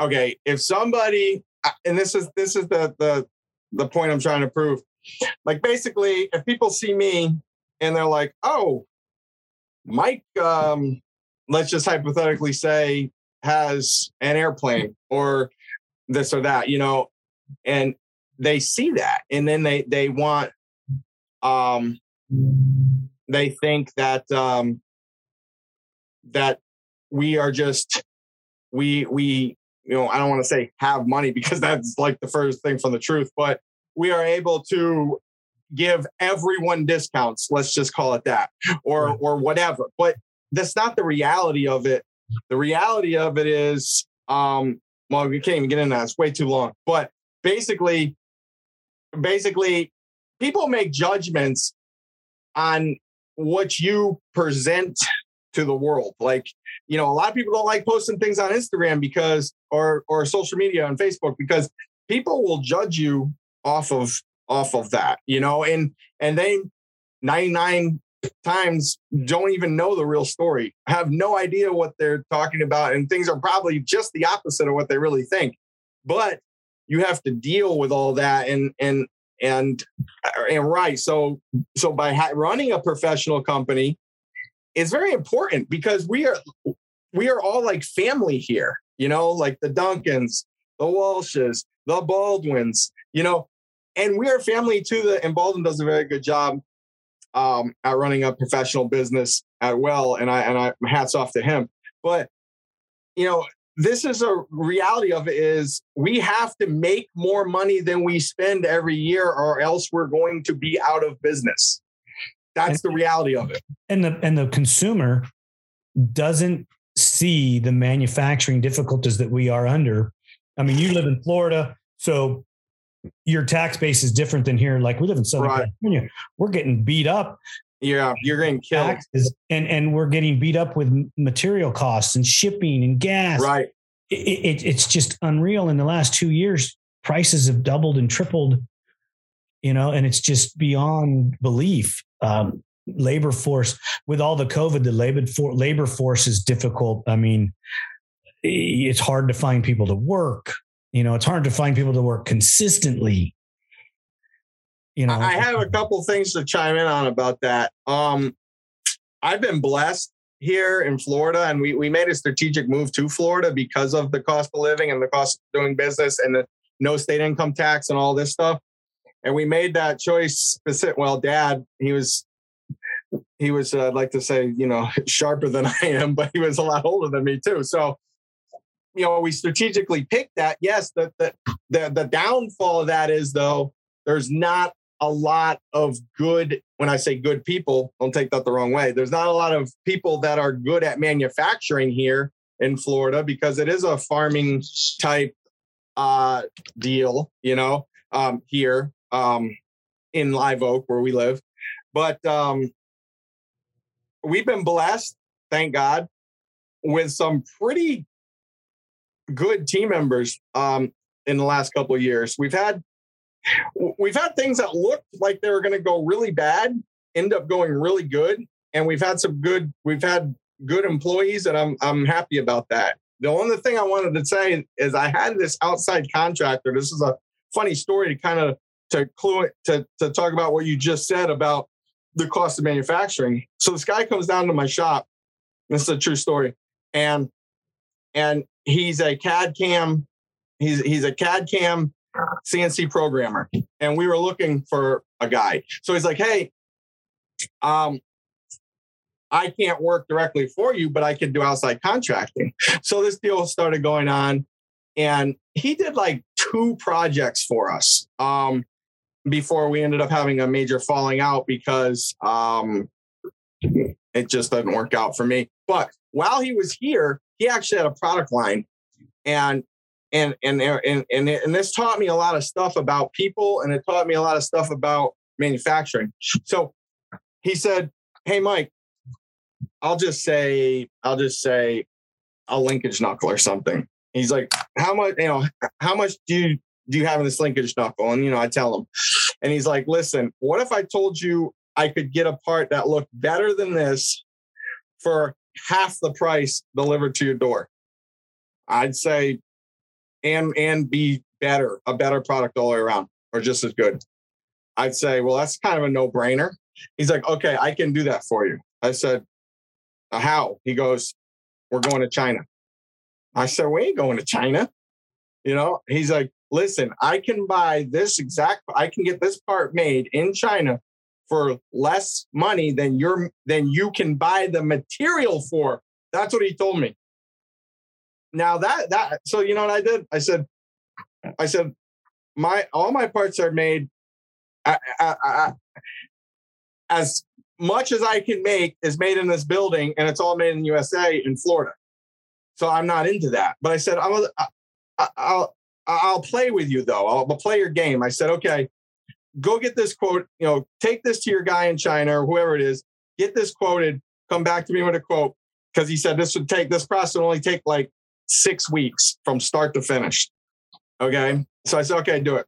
Okay, if somebody, and this is this is the the the point I'm trying to prove. Like basically, if people see me and they're like, "Oh, Mike," um, let's just hypothetically say, has an airplane or this or that, you know, and they see that, and then they they want, um, they think that um, that we are just we we. You know, I don't want to say have money because that's like the first thing from the truth, but we are able to give everyone discounts. Let's just call it that, or, or whatever, but that's not the reality of it. The reality of it is, um, well, we can't even get into that. It's way too long, but basically, basically people make judgments on what you present to the world. Like, you know, a lot of people don't like posting things on Instagram because, or or social media on Facebook, because people will judge you off of off of that, you know, and and they ninety-nine times don't even know the real story, have no idea what they're talking about, and things are probably just the opposite of what they really think. But you have to deal with all that, and and and and right. So so by ha- running a professional company, it's very important because we are we are all like family here, you know, like the Duncans, the Walshes, the Baldwins, you know, and we are family too. The, and Baldwin does a very good job um, at running a professional business as well. And I and I hats off to him. But, you know, this is a reality of it is we have to make more money than we spend every year or else we're going to be out of business. That's and, the reality of it. And the and the consumer doesn't see the manufacturing difficulties that we are under. I mean, you live in Florida, so your tax base is different than here. Like we live in Southern right. California. We're getting beat up. Yeah, you're getting killed. And, and we're getting beat up with material costs and shipping and gas. Right. It, it, it's just unreal. In the last two years, prices have doubled and tripled, you know, and it's just beyond belief. Um, labor force with all the COVID, the labor for, labor force is difficult. I mean, it's hard to find people to work, you know, it's hard to find people to work consistently. You know, I have a couple things to chime in on about that. Um, I've been blessed here in Florida, and we, we made a strategic move to Florida because of the cost of living and the cost of doing business and the no state income tax and all this stuff. And we made that choice specific. Well, Dad, he was, he was, uh, I'd like to say, you know, sharper than I am, but he was a lot older than me too. So, you know, we strategically picked that. Yes, the the the, the downfall of that is though, there's not a lot of good. When I say good people, don't take that the wrong way. There's not a lot of people that are good at manufacturing here in Florida because it is a farming type uh, deal, you know, um, here. Um, in Live Oak where we live, but um, we've been blessed, thank God, with some pretty good team members um, in the last couple of years. We've had we've had things that looked like they were going to go really bad, end up going really good, and we've had some good, we've had good employees, and I'm, I'm happy about that. The only thing I wanted to say is I had this outside contractor. This is a funny story to kind of, to clue to, to talk about what you just said about the cost of manufacturing. So this guy comes down to my shop. This is a true story. And, and he's a C A D cam. He's, he's a C A D cam C N C programmer. And we were looking for a guy. So he's like, hey, um, I can't work directly for you, but I can do outside contracting. So this deal started going on, and he did like two projects for us um, before we ended up having a major falling out because um, it just doesn't work out for me. But while he was here, he actually had a product line, and and and and and, and this taught me a lot of stuff about people, and it taught me a lot of stuff about manufacturing. So he said, "Hey, Mike, I'll just say, I'll just say a linkage knuckle or something." He's like, how much, you know, how much do you, do you have in this linkage knuckle? And, you know, I tell him, and he's like, listen, what if I told you I could get a part that looked better than this for half the price delivered to your door? I'd say, and, and be better, a better product all the way around, or just as good. I'd say, well, that's kind of a no brainer. He's like, okay, I can do that for you. I said, how? He goes, we're going to China. I said, we ain't going to China. You know, he's like, listen, I can buy this exact, I can get this part made in China for less money than your, than you can buy the material for. That's what he told me. Now that, that, so you know what I did? I said, I said, my, all my parts are made I, I, I, as much as I can make is made in this building, and it's all made in the U S A in Florida. So I'm not into that. But I said, I'll, I'll, I'll play with you though. I'll play your game. I said, okay, go get this quote, you know, take this to your guy in China or whoever it is, get this quoted, come back to me with a quote. Cause he said this would take, this process would only take like six weeks from start to finish. Okay. So I said, okay, do it.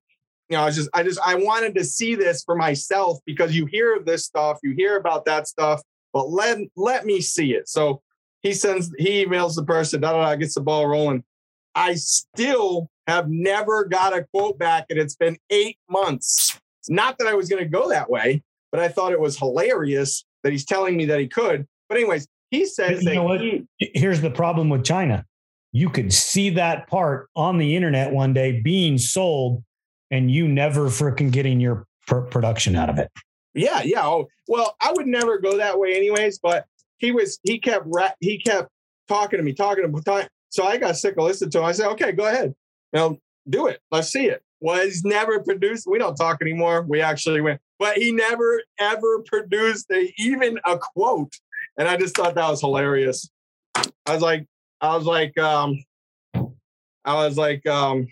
You know, I was just, I just, I wanted to see this for myself, because you hear this stuff, you hear about that stuff, but let, let me see it. So he sends, he emails the person, da, da, da, gets the ball rolling. I still have never got a quote back, and it's been eight months. It's not that I was going to go that way, but I thought it was hilarious that he's telling me that he could. But anyways, he says, you know what? Here's the problem with China. You could see that part on the internet one day being sold, and you never freaking getting your pr- production out of it. Yeah, yeah. Oh, well, I would never go that way anyways, but he was, he kept, ra- he kept talking to me, talking to me. Talking. So I got sick of listening to him. I said, okay, go ahead. You know, do it. Let's see it. Well, he's never produced. We don't talk anymore. We actually went, but he never, ever produced a, even a quote. And I just thought that was hilarious. I was like, I was like, um, I was like, um,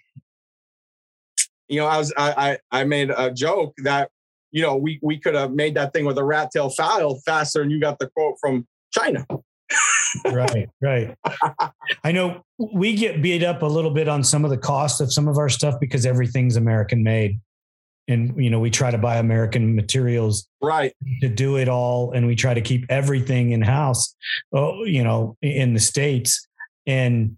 you know, I was, I, I, I made a joke that, you know, we, we could have made that thing with a rat tail file faster, and you got the quote from China. Right, right. I know we get beat up a little bit on some of the cost of some of our stuff because everything's American made, and, you know, we try to buy American materials, right, to do it all. And we try to keep everything in house, you know, in the States, and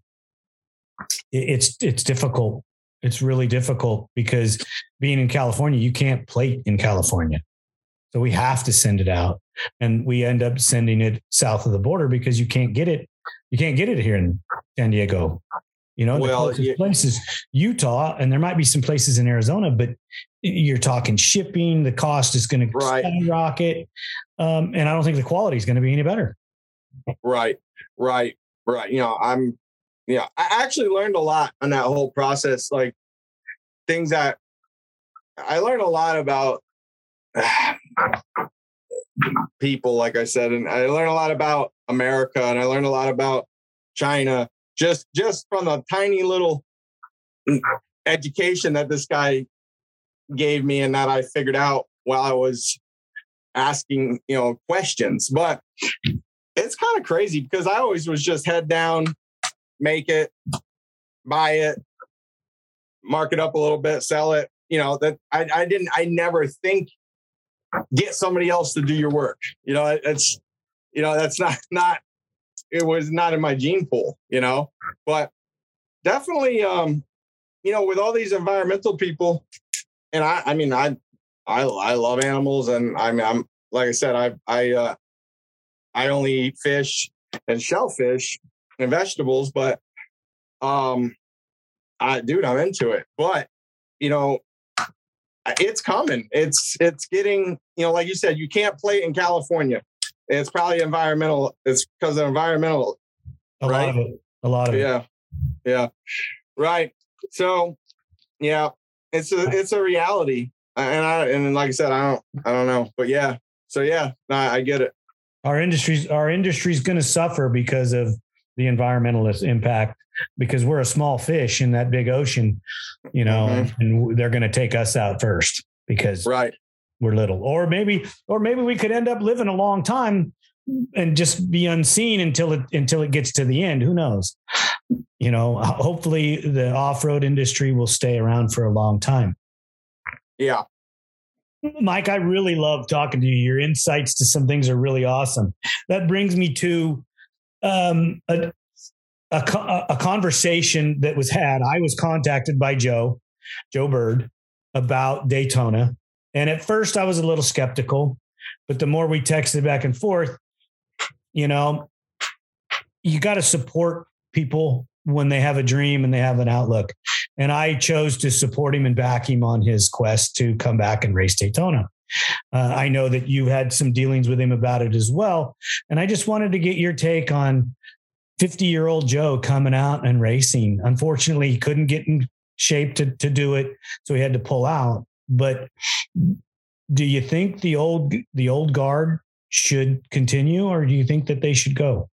it's, it's difficult. It's really difficult because being in California, you can't plate in California. So we have to send it out, and we end up sending it south of the border because you can't get it. You can't get it here in San Diego, you know, well, the closest yeah. places, Utah, and there might be some places in Arizona, but you're talking shipping. The cost is going right. to skyrocket. Um, and I don't think the quality is going to be any better. Right. Right. Right. You know, I'm, Yeah, I actually learned a lot on that whole process, like things that I learned a lot about uh, people, like I said, and I learned a lot about America, and I learned a lot about China, just just from the tiny little education that this guy gave me, and that I figured out while I was asking, you know, questions. But it's kind of crazy because I always was just head down. Make it, buy it, mark it up a little bit, sell it. You know, that I, I didn't, I never think get somebody else to do your work. You know, it's, you know, that's not, not, it was not in my gene pool, you know, but definitely, um, you know, with all these environmental people, and I, I mean, I, I, I love animals, and I'm, I'm, like I said, I, I, uh, I only eat fish and shellfish and vegetables, but, um, I, dude, I'm into it, but, you know, it's coming. It's, it's getting, you know, like you said, you can't play in California. It's probably environmental. It's because of environmental. A right? lot of it. A lot of yeah. it. Yeah. Yeah. Right. So, yeah, it's a, it's a reality. And I, and like I said, I don't, I don't know, but yeah. So yeah, nah, I get it. Our industry's, our industry's going to suffer because of the environmentalist impact, because we're a small fish in that big ocean, you know, mm-hmm. and they're going to take us out first because right. we're little, or maybe, or maybe we could end up living a long time and just be unseen until it, until it gets to the end. Who knows? You know, hopefully the off-road industry will stay around for a long time. Yeah. Mike, I really love talking to you. Your insights to some things are really awesome. That brings me to um, a, a, a conversation that was had. I was contacted by Joe, Joe Bird, about Daytona. And at first I was a little skeptical, but the more we texted back and forth, you know, you got to support people when they have a dream and they have an outlook. And I chose to support him and back him on his quest to come back and race Daytona. Uh, I know that you had some dealings with him about it as well. And I just wanted to get your take on fifty-year-old Joe coming out and racing. Unfortunately, he couldn't get in shape to, to do it, so he had to pull out. But do you think the old the old guard should continue, or do you think that they should go?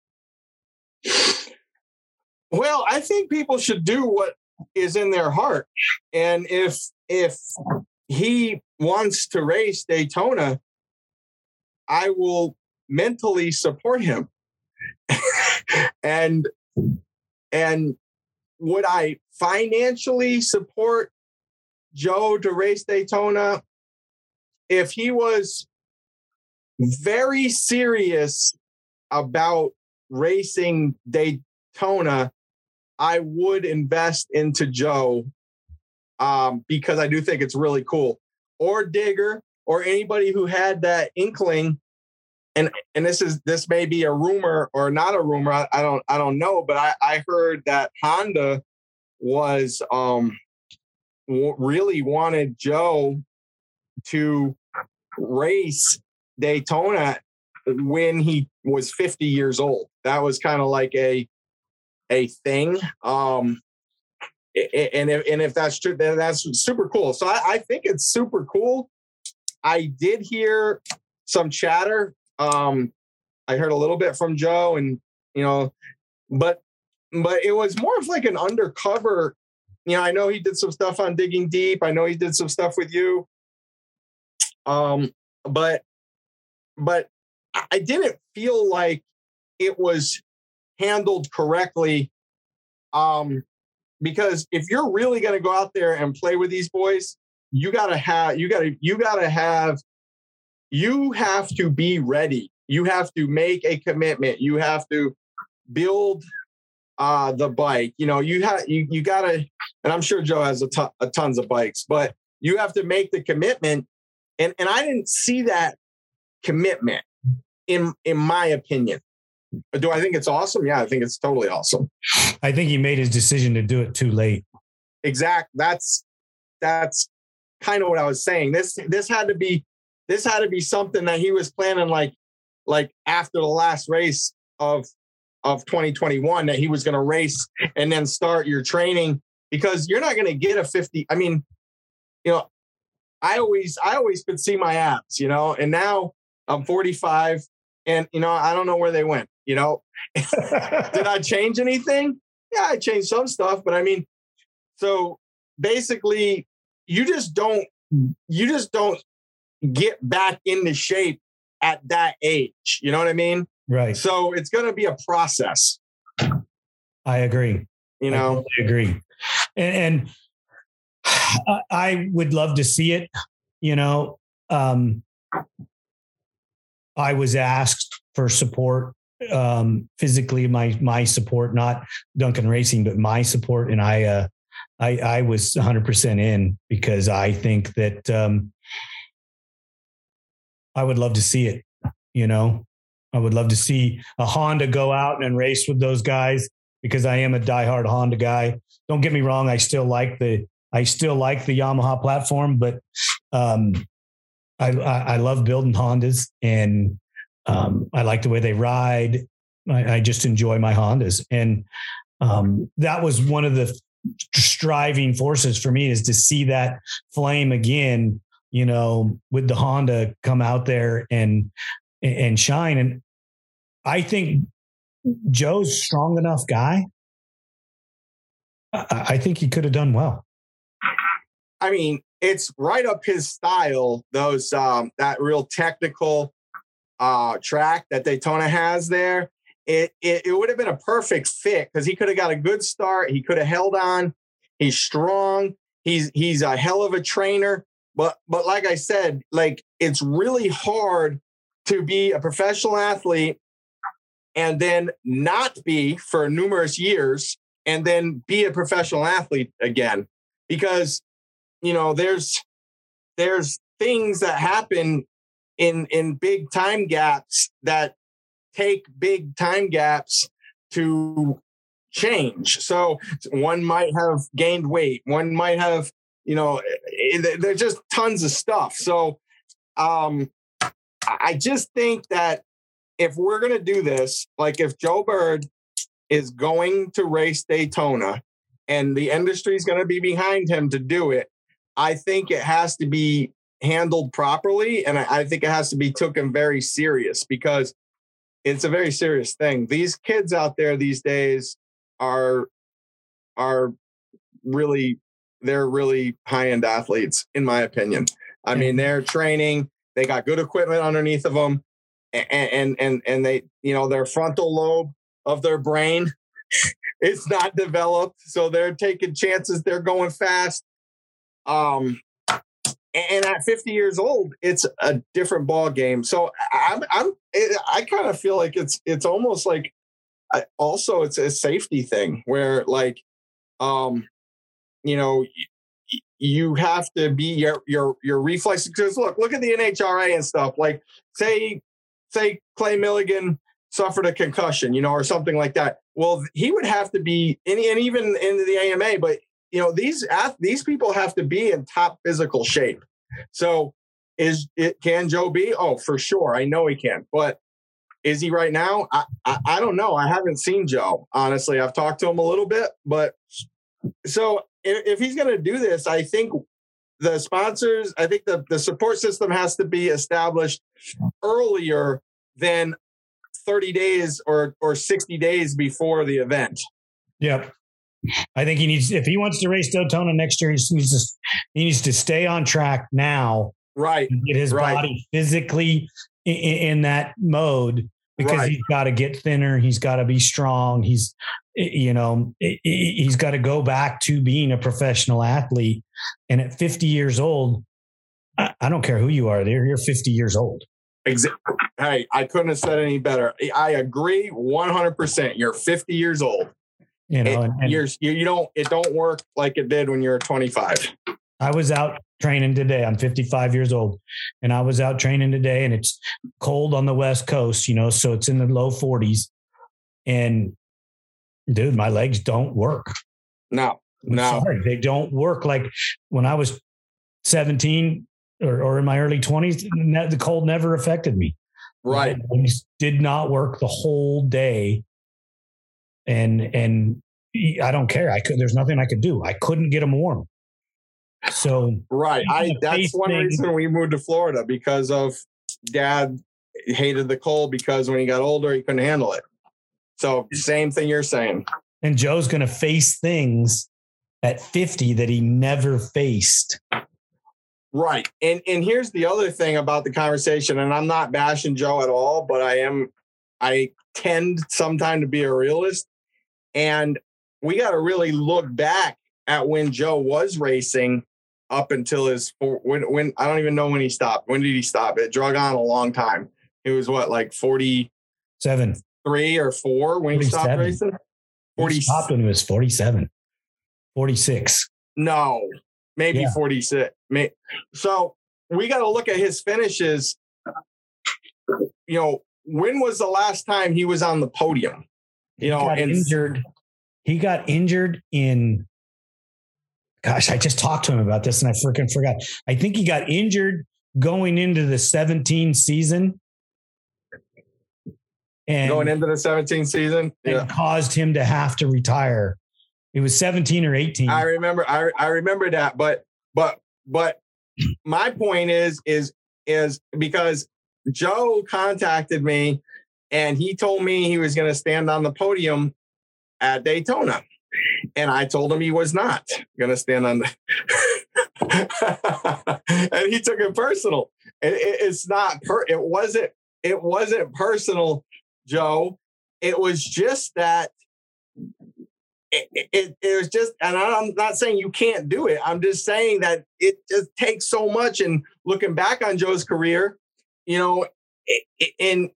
Well, I think people should do what is in their heart. And if if he wants to race Daytona, I will mentally support him. and and would I financially support Joe to race Daytona if he was very serious about racing Daytona? I would invest into Joe um, because I do think it's really cool. Or Digger, or anybody who had that inkling. And and this is this may be a rumor or not a rumor. I, I don't I don't know, but I, I heard that Honda was um, w- really wanted Joe to race Daytona when he was fifty years old. That was kind of like a a thing. Um, and if, and if that's true, then that's super cool. So I, I think it's super cool. I did hear some chatter. Um, I heard a little bit from Joe and, you know, but, but it was more of like an undercover, you know, I know he did some stuff on Digging Deep. I know he did some stuff with you. Um, but, but I didn't feel like it was handled correctly, um, because if you're really going to go out there and play with these boys, you gotta have, you gotta, you gotta have, you have to be ready. You have to make a commitment. You have to build uh, the bike. You know, you have, you, you gotta, and I'm sure Joe has a, ton, a tons of bikes, but you have to make the commitment. And and I didn't see that commitment in in my opinion. Do I think it's awesome? Yeah, I think it's totally awesome. I think he made his decision to do it too late. Exact. That's that's kind of what I was saying. This this had to be this had to be something that he was planning, like like after the last race of of twenty twenty-one, that he was going to race and then start your training, because you're not going to get a fifty. I mean, you know, I always I always could see my abs, you know, and now I'm forty-five, and you know I don't know where they went. You know, did I change anything? Yeah, I changed some stuff, but I mean, so basically you just don't, you just don't get back into shape at that age. You know what I mean? Right. So it's going to be a process. I agree. You know, I agree. And, and I would love to see it. You know, um, I was asked for support, um, physically, my, my support, not Duncan Racing, but my support. And I, uh, I, I was one hundred percent in, because I think that, um, I would love to see it, you know, I would love to see a Honda go out and race with those guys, because I am a diehard Honda guy. Don't get me wrong. I still like the, I still like the Yamaha platform, but, um, I, I, I love building Hondas, and, um, I like the way they ride. I, I just enjoy my Hondas. And, um, that was one of the striving forces for me, is to see that flame again, you know, with the Honda come out there and, and shine. And I think Joe's a strong enough guy. I, I think he could have done well. I mean, it's right up his style. Those, um, that real technical, uh, track that Daytona has there. It, it, it would have been a perfect fit, because he could have got a good start. He could have held on. He's strong. He's, he's a hell of a trainer. But, but like I said, like, it's really hard to be a professional athlete and then not be for numerous years, and then be a professional athlete again, because, you know, there's, there's things that happen in, in big time gaps that take big time gaps to change. So one might have gained weight. One might have, you know, there's just tons of stuff. So um, I just think that if we're going to do this, like if Joe Bird is going to race Daytona and the industry is going to be behind him to do it, I think it has to be handled properly. And I, I think it has to be taken very serious, because it's a very serious thing. These kids out there these days are, are really, they're really high-end athletes, in my opinion. I mean, they're training, they got good equipment underneath of them, and, and, and, and they, you know, their frontal lobe of their brain, it's not developed. So they're taking chances. They're going fast. Um, And at fifty years old, it's a different ball game. So I'm, I'm, it, I kind of feel like it's, it's almost like, I, also it's a safety thing where, like, um, you know, y- you have to be your, your, your reflex. Because look, look at the N H R A and stuff. Like, say, say Clay Milligan suffered a concussion, you know, or something like that. Well, he would have to be, and, and even in the A M A, but. You know, these these people have to be in top physical shape. So is it, can Joe be? Oh, for sure. I know he can. But is he right now? I, I, I don't know. I haven't seen Joe. Honestly, I've talked to him a little bit. But so if, if he's going to do this, I think the sponsors, I think the, the support system has to be established earlier than thirty days or, or sixty days before the event. Yep. I think he needs, if he wants to race Daytona next year, he needs to, he needs to stay on track now. Right. And get his right. body physically in, in that mode, because right. he's got to get thinner. He's got to be strong. He's, you know, he's got to go back to being a professional athlete. And at fifty years old, I, I don't care who you are there. You're fifty years old. Exactly. Hey, I couldn't have said any better. I agree. one hundred percent. You're fifty years old. You know, it, and, and you're, you don't, it don't work like it did when you're twenty-five. I was out training today. I'm fifty-five years old, and I was out training today, and it's cold on the West Coast, you know, so it's in the low forties, and dude, my legs don't work. No, I'm no, sorry, they don't work. Like when I was seventeen or, or in my early twenties, the cold never affected me. Right. My legs did not work the whole day. And, and I don't care. I could, there's nothing I could do. I couldn't get them warm. So, right. I, that's one thing. Reason we moved to Florida, because of dad hated the cold, because when he got older, he couldn't handle it. So same thing you're saying. And Joe's going to face things at fifty that he never faced. Right. And, and here's the other thing about the conversation, and I'm not bashing Joe at all, but I am, I tend sometimes to be a realist. And we got to really look back at when Joe was racing up until his, when, when I don't even know when he stopped. When did he stop? It drug on a long time. It was what, like forty, Seven. Three or four Wingstop races? forty stopped when he was forty-seven. forty-six. No, maybe yeah. forty-six. So we got to look at his finishes. You know, when was the last time he was on the podium? You he know, got and injured. He got injured in, gosh, I just talked to him about this and I freaking forgot. I think he got injured going into the seventeen season. And going into the seventeen season, yeah. It caused him to have to retire. It was seventeen or eighteen. I remember. I I remember that. But but but my point is is is because Joe contacted me and he told me he was going to stand on the podium at Daytona, and I told him he was not going to stand on the. And he took it personal. It, it, it's not. Per, it wasn't. It wasn't personal. Joe, it was just that it, it, it was just, and I'm not saying you can't do it. I'm just saying that it just takes so much. And looking back on Joe's career, you know, it, it, and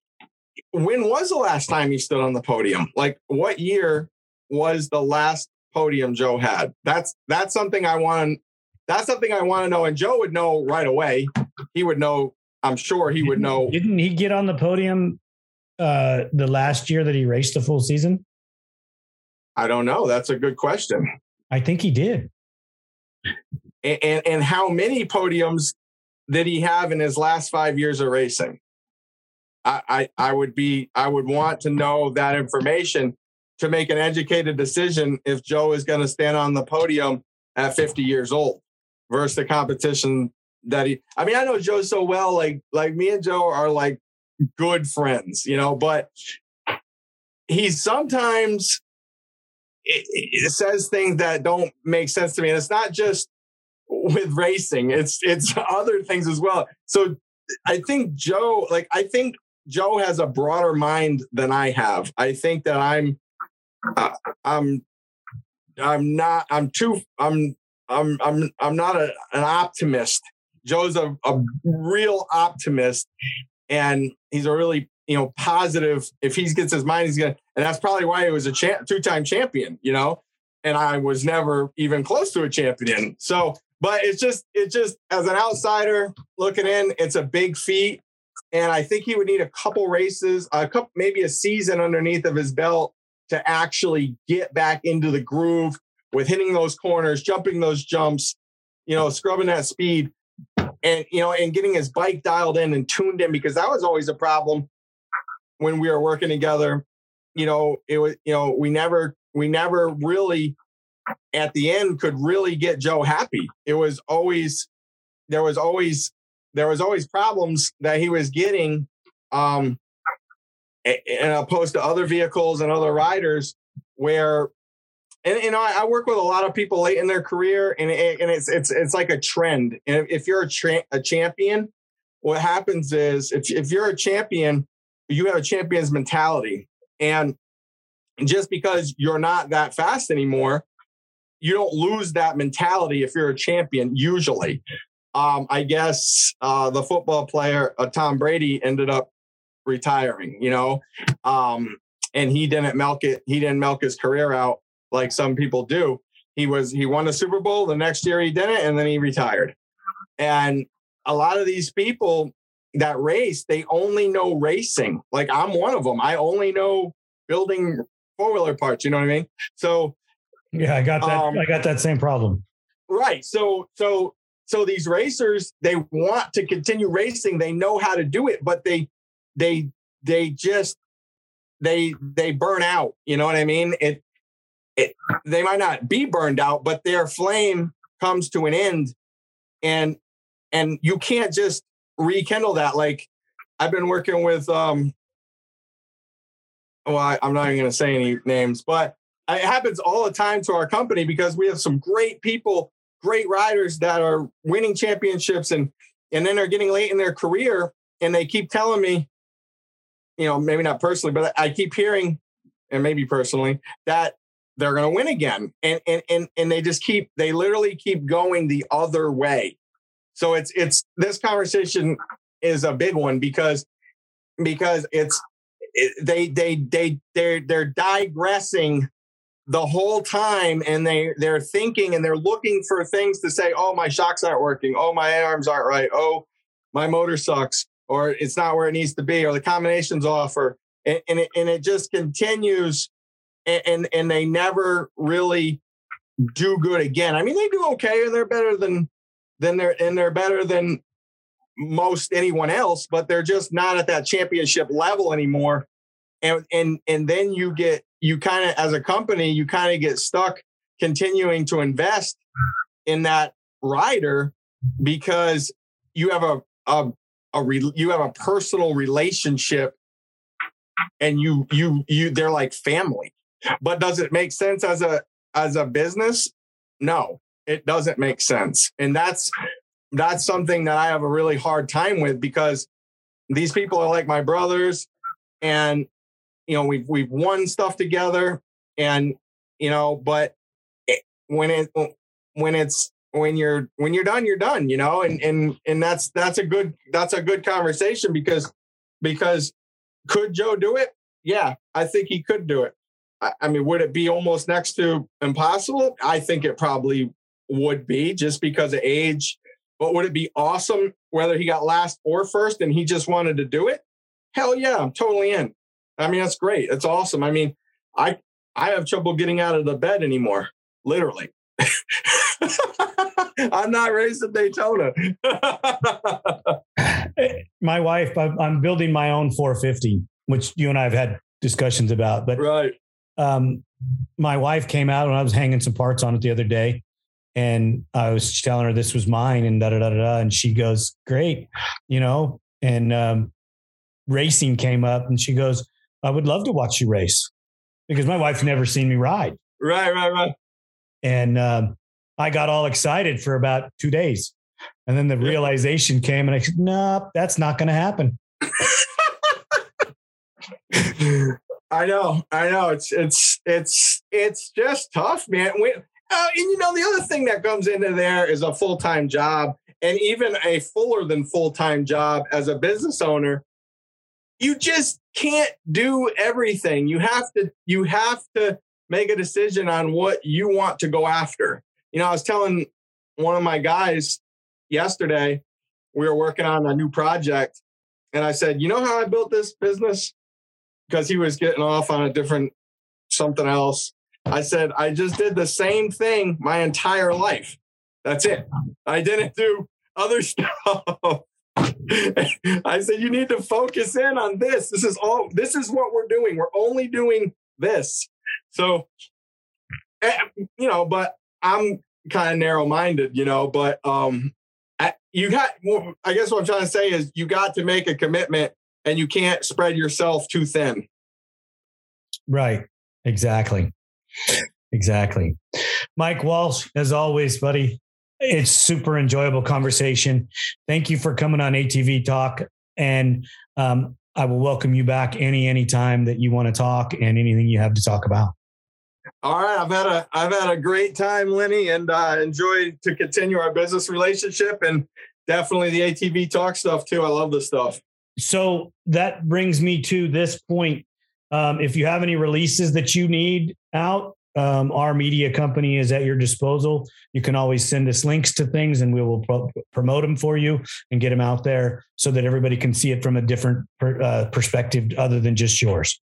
when was the last time he stood on the podium? Like, what year was the last podium Joe had? That's, that's something I want. That's something I want to know. And Joe would know right away. He would know. I'm sure he didn't, would know. Didn't he get on the podium Uh, the last year that he raced the full season? I don't know. That's a good question. I think he did. And, and, and how many podiums did he have in his last five years of racing? I, I, I would be, I would want to know that information to make an educated decision if Joe is going to stand on the podium at fifty years old versus the competition that he, I mean, I know Joe so well, like, like me and Joe are like good friends, you know, but he sometimes it, it says things that don't make sense to me. And it's not just with racing, it's, it's other things as well. So I think Joe, like, I think Joe has a broader mind than I have. I think that I'm, uh, I'm, I'm not, I'm too, I'm, I'm, I'm, I'm not a, an optimist. Joe's a, a real optimist. And he's a really, you know, positive. If he gets his mind, he's going to, and that's probably why he was a cha- two-time champion, you know, and I was never even close to a champion. So, but it's just, it's just as an outsider looking in, it's a big feat. And I think he would need a couple races, a couple, maybe a season underneath of his belt to actually get back into the groove with hitting those corners, jumping those jumps, you know, scrubbing that speed. And, you know, and getting his bike dialed in and tuned in, because that was always a problem when we were working together. You know, it was, you know, we never, we never really at the end could really get Joe happy. It was always, there was always, there was always problems that he was getting um, and opposed to other vehicles and other riders where, and, you know, I work with a lot of people late in their career, and it, and it's it's it's like a trend. And if you're a, tra- a champion, what happens is if if you're a champion, you have a champion's mentality. And just because you're not that fast anymore, you don't lose that mentality if you're a champion. Usually, um, I guess uh, the football player uh, Tom Brady ended up retiring. You know, um, and he didn't milk it. He didn't milk his career out like some people do. He was, he won a Super Bowl. The next year he didn't, and then he retired. And a lot of these people that race, they only know racing. Like I'm one of them. I only know building four-wheeler parts. You know what I mean? So yeah, I got that. Um, I got that same problem. Right. So, so, so these racers, they want to continue racing. They know how to do it, but they, they, they just, they, they burn out. You know what I mean? It, It, they might not be burned out, but their flame comes to an end, and and you can't just rekindle that. Like I've been working with, um, well, I, I'm not even going to say any names, but it happens all the time to our company because we have some great people, great riders that are winning championships, and and then they're getting late in their career, and they keep telling me, you know, maybe not personally, but I keep hearing, and maybe personally, that they're going to win again. And, and, and, and they just keep, they literally keep going the other way. So it's, it's, this conversation is a big one because, because it's, they they they they're they're digressing the whole time, and they they're thinking and they're looking for things to say. Oh, my shocks aren't working. Oh, my arms aren't right. Oh, my motor sucks, or it's not where it needs to be, or the combination's off, or and and it, and it just continues, and, and and they never really do good again. I mean, they do okay, and they're better than than they're and they're better than. most anyone else, but they're just not at that championship level anymore. And, and, and then you get, you kind of, as a company, you kind of get stuck continuing to invest in that rider because you have a, a, a re, you have a personal relationship and you, you, you, they're like family. But does it make sense as a, as a business? No, it doesn't make sense. And that's, That's something that I have a really hard time with, because these people are like my brothers, and, you know, we've, we've won stuff together, and, you know, but it, when it, when it's, when you're, when you're done, you're done, you know, and, and, and that's, that's a good, that's a good conversation because, because could Joe do it? Yeah. I think he could do it. I, I mean, would it be almost next to impossible? I think it probably would be, just because of age. But would it be awesome whether he got last or first and he just wanted to do it? Hell yeah, I'm totally in. I mean, that's great. That's awesome. I mean, I I have trouble getting out of the bed anymore, literally. I'm not raised at Daytona. My wife, I'm building my own four fifty, which you and I have had discussions about. But right. um, my wife came out when I was hanging some parts on it the other day. And I was telling her this was mine and da, da, da, da, da. And she goes, great, you know, and um, racing came up and she goes, I would love to watch you race because my wife's never seen me ride. Right, right, right. And um, I got all excited for about two days. And then the yeah. realization came and I said, no, nope, that's not going to happen. I know. I know. It's, it's, it's, it's just tough, man. We, Uh, and, you know, the other thing that comes into there is a full-time job, and even a fuller than full-time job as a business owner. You just can't do everything. You have to you have to make a decision on what you want to go after. You know, I was telling one of my guys yesterday, we were working on a new project, and I said, you know how I built this business? Because he was getting off on a different something else. I said, I just did the same thing my entire life. That's it. I didn't do other stuff. I said, you need to focus in on this. This is all, this is what we're doing. We're only doing this. So, you know, but I'm kind of narrow-minded, you know, but um, I, you got, well, I guess what I'm trying to say is you got to make a commitment and you can't spread yourself too thin. Right. Exactly. Exactly. Mike Walsh, as always, buddy, it's super enjoyable conversation. Thank you for coming on A T V Talk. And um, I will welcome you back any, any time that you want to talk and anything you have to talk about. All right. I've had a, I've had a great time, Lenny, and I uh, enjoyed to continue our business relationship and definitely the A T V Talk stuff too. I love this stuff. So that brings me to this point. Um, if you have any releases that you need out, um, our media company is at your disposal. You can always send us links to things and we will pro- promote them for you and get them out there so that everybody can see it from a different per, uh, perspective other than just yours.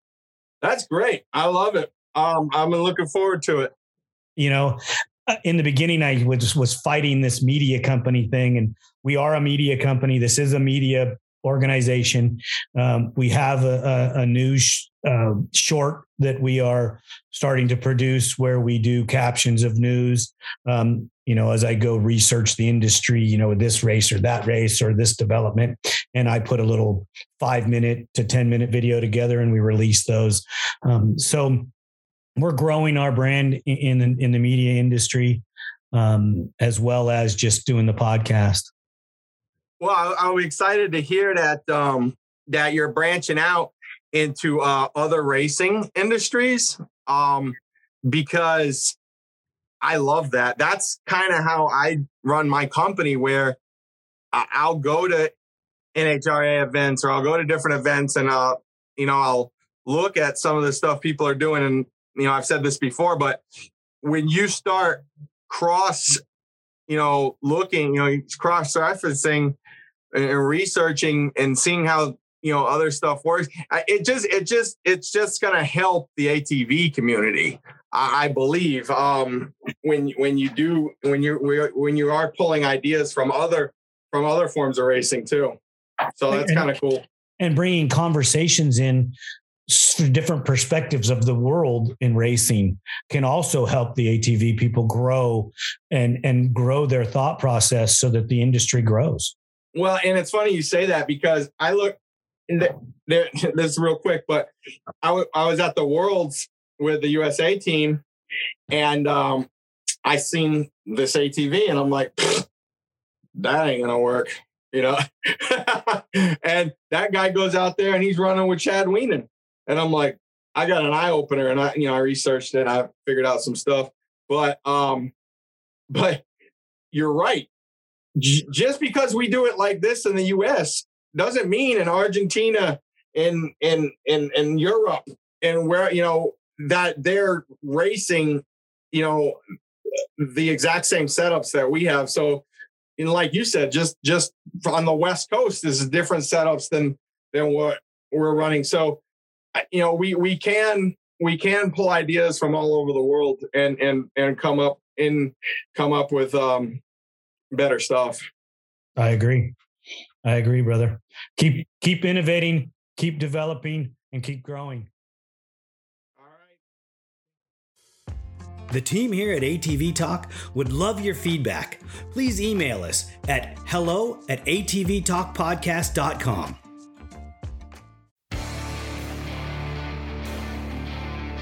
That's great. I love it. Um, I'm looking forward to it. You know, in the beginning, I was, was fighting this media company thing, and we are a media company. This is a media organization. Um, we have a, a, a news uh, short that we are starting to produce where we do captions of news. Um, you know, as I go research the industry, you know, this race or that race or this development. And I put a little five minute to ten minute video together and we release those. Um, so we're growing our brand in, in, in the media industry, um, as well as just doing the podcast. Well, I'm excited to hear that um, that you're branching out into uh, other racing industries, um, because I love that. That's kind of how I run my company, where I'll go to N H R A events or I'll go to different events and I'll you know, I'll look at some of the stuff people are doing. And, you know, I've said this before, but when you start cross, you know, looking, you know, cross referencing and researching and seeing how, you know, other stuff works, it just, it just, it's just going to help the A T V community, I believe, um, when, when you do, when you're, when you are pulling ideas from other, from other forms of racing too. So that's kind of cool. And bringing conversations in different perspectives of the world in racing can also help the A T V people grow and, and grow their thought process so that the industry grows. Well, and it's funny you say that, because I look, this real quick, but I, w- I was at the Worlds with the U S A team, and um, I seen this A T V and I'm like, that ain't going to work, you know? And that guy goes out there and he's running with Chad Wienen. And I'm like, I got an eye opener, and I, you know, I researched it. And I figured out some stuff, but, um, but you're right. J- just because we do it like this in the U S doesn't mean in Argentina and in, in, in Europe and where, you know, that they're racing, you know, the exact same setups that we have. So, you know, like you said, just, just on the West Coast, this is different setups than, than what we're running. So, you know, we, we can, we can pull ideas from all over the world and, and, and come up in, come up with, um, better stuff. I agree. I agree, brother. Keep, keep innovating, keep developing, and keep growing. All right. The team here at A T V Talk would love your feedback. Please email us at hello at atvtalkpodcast.com.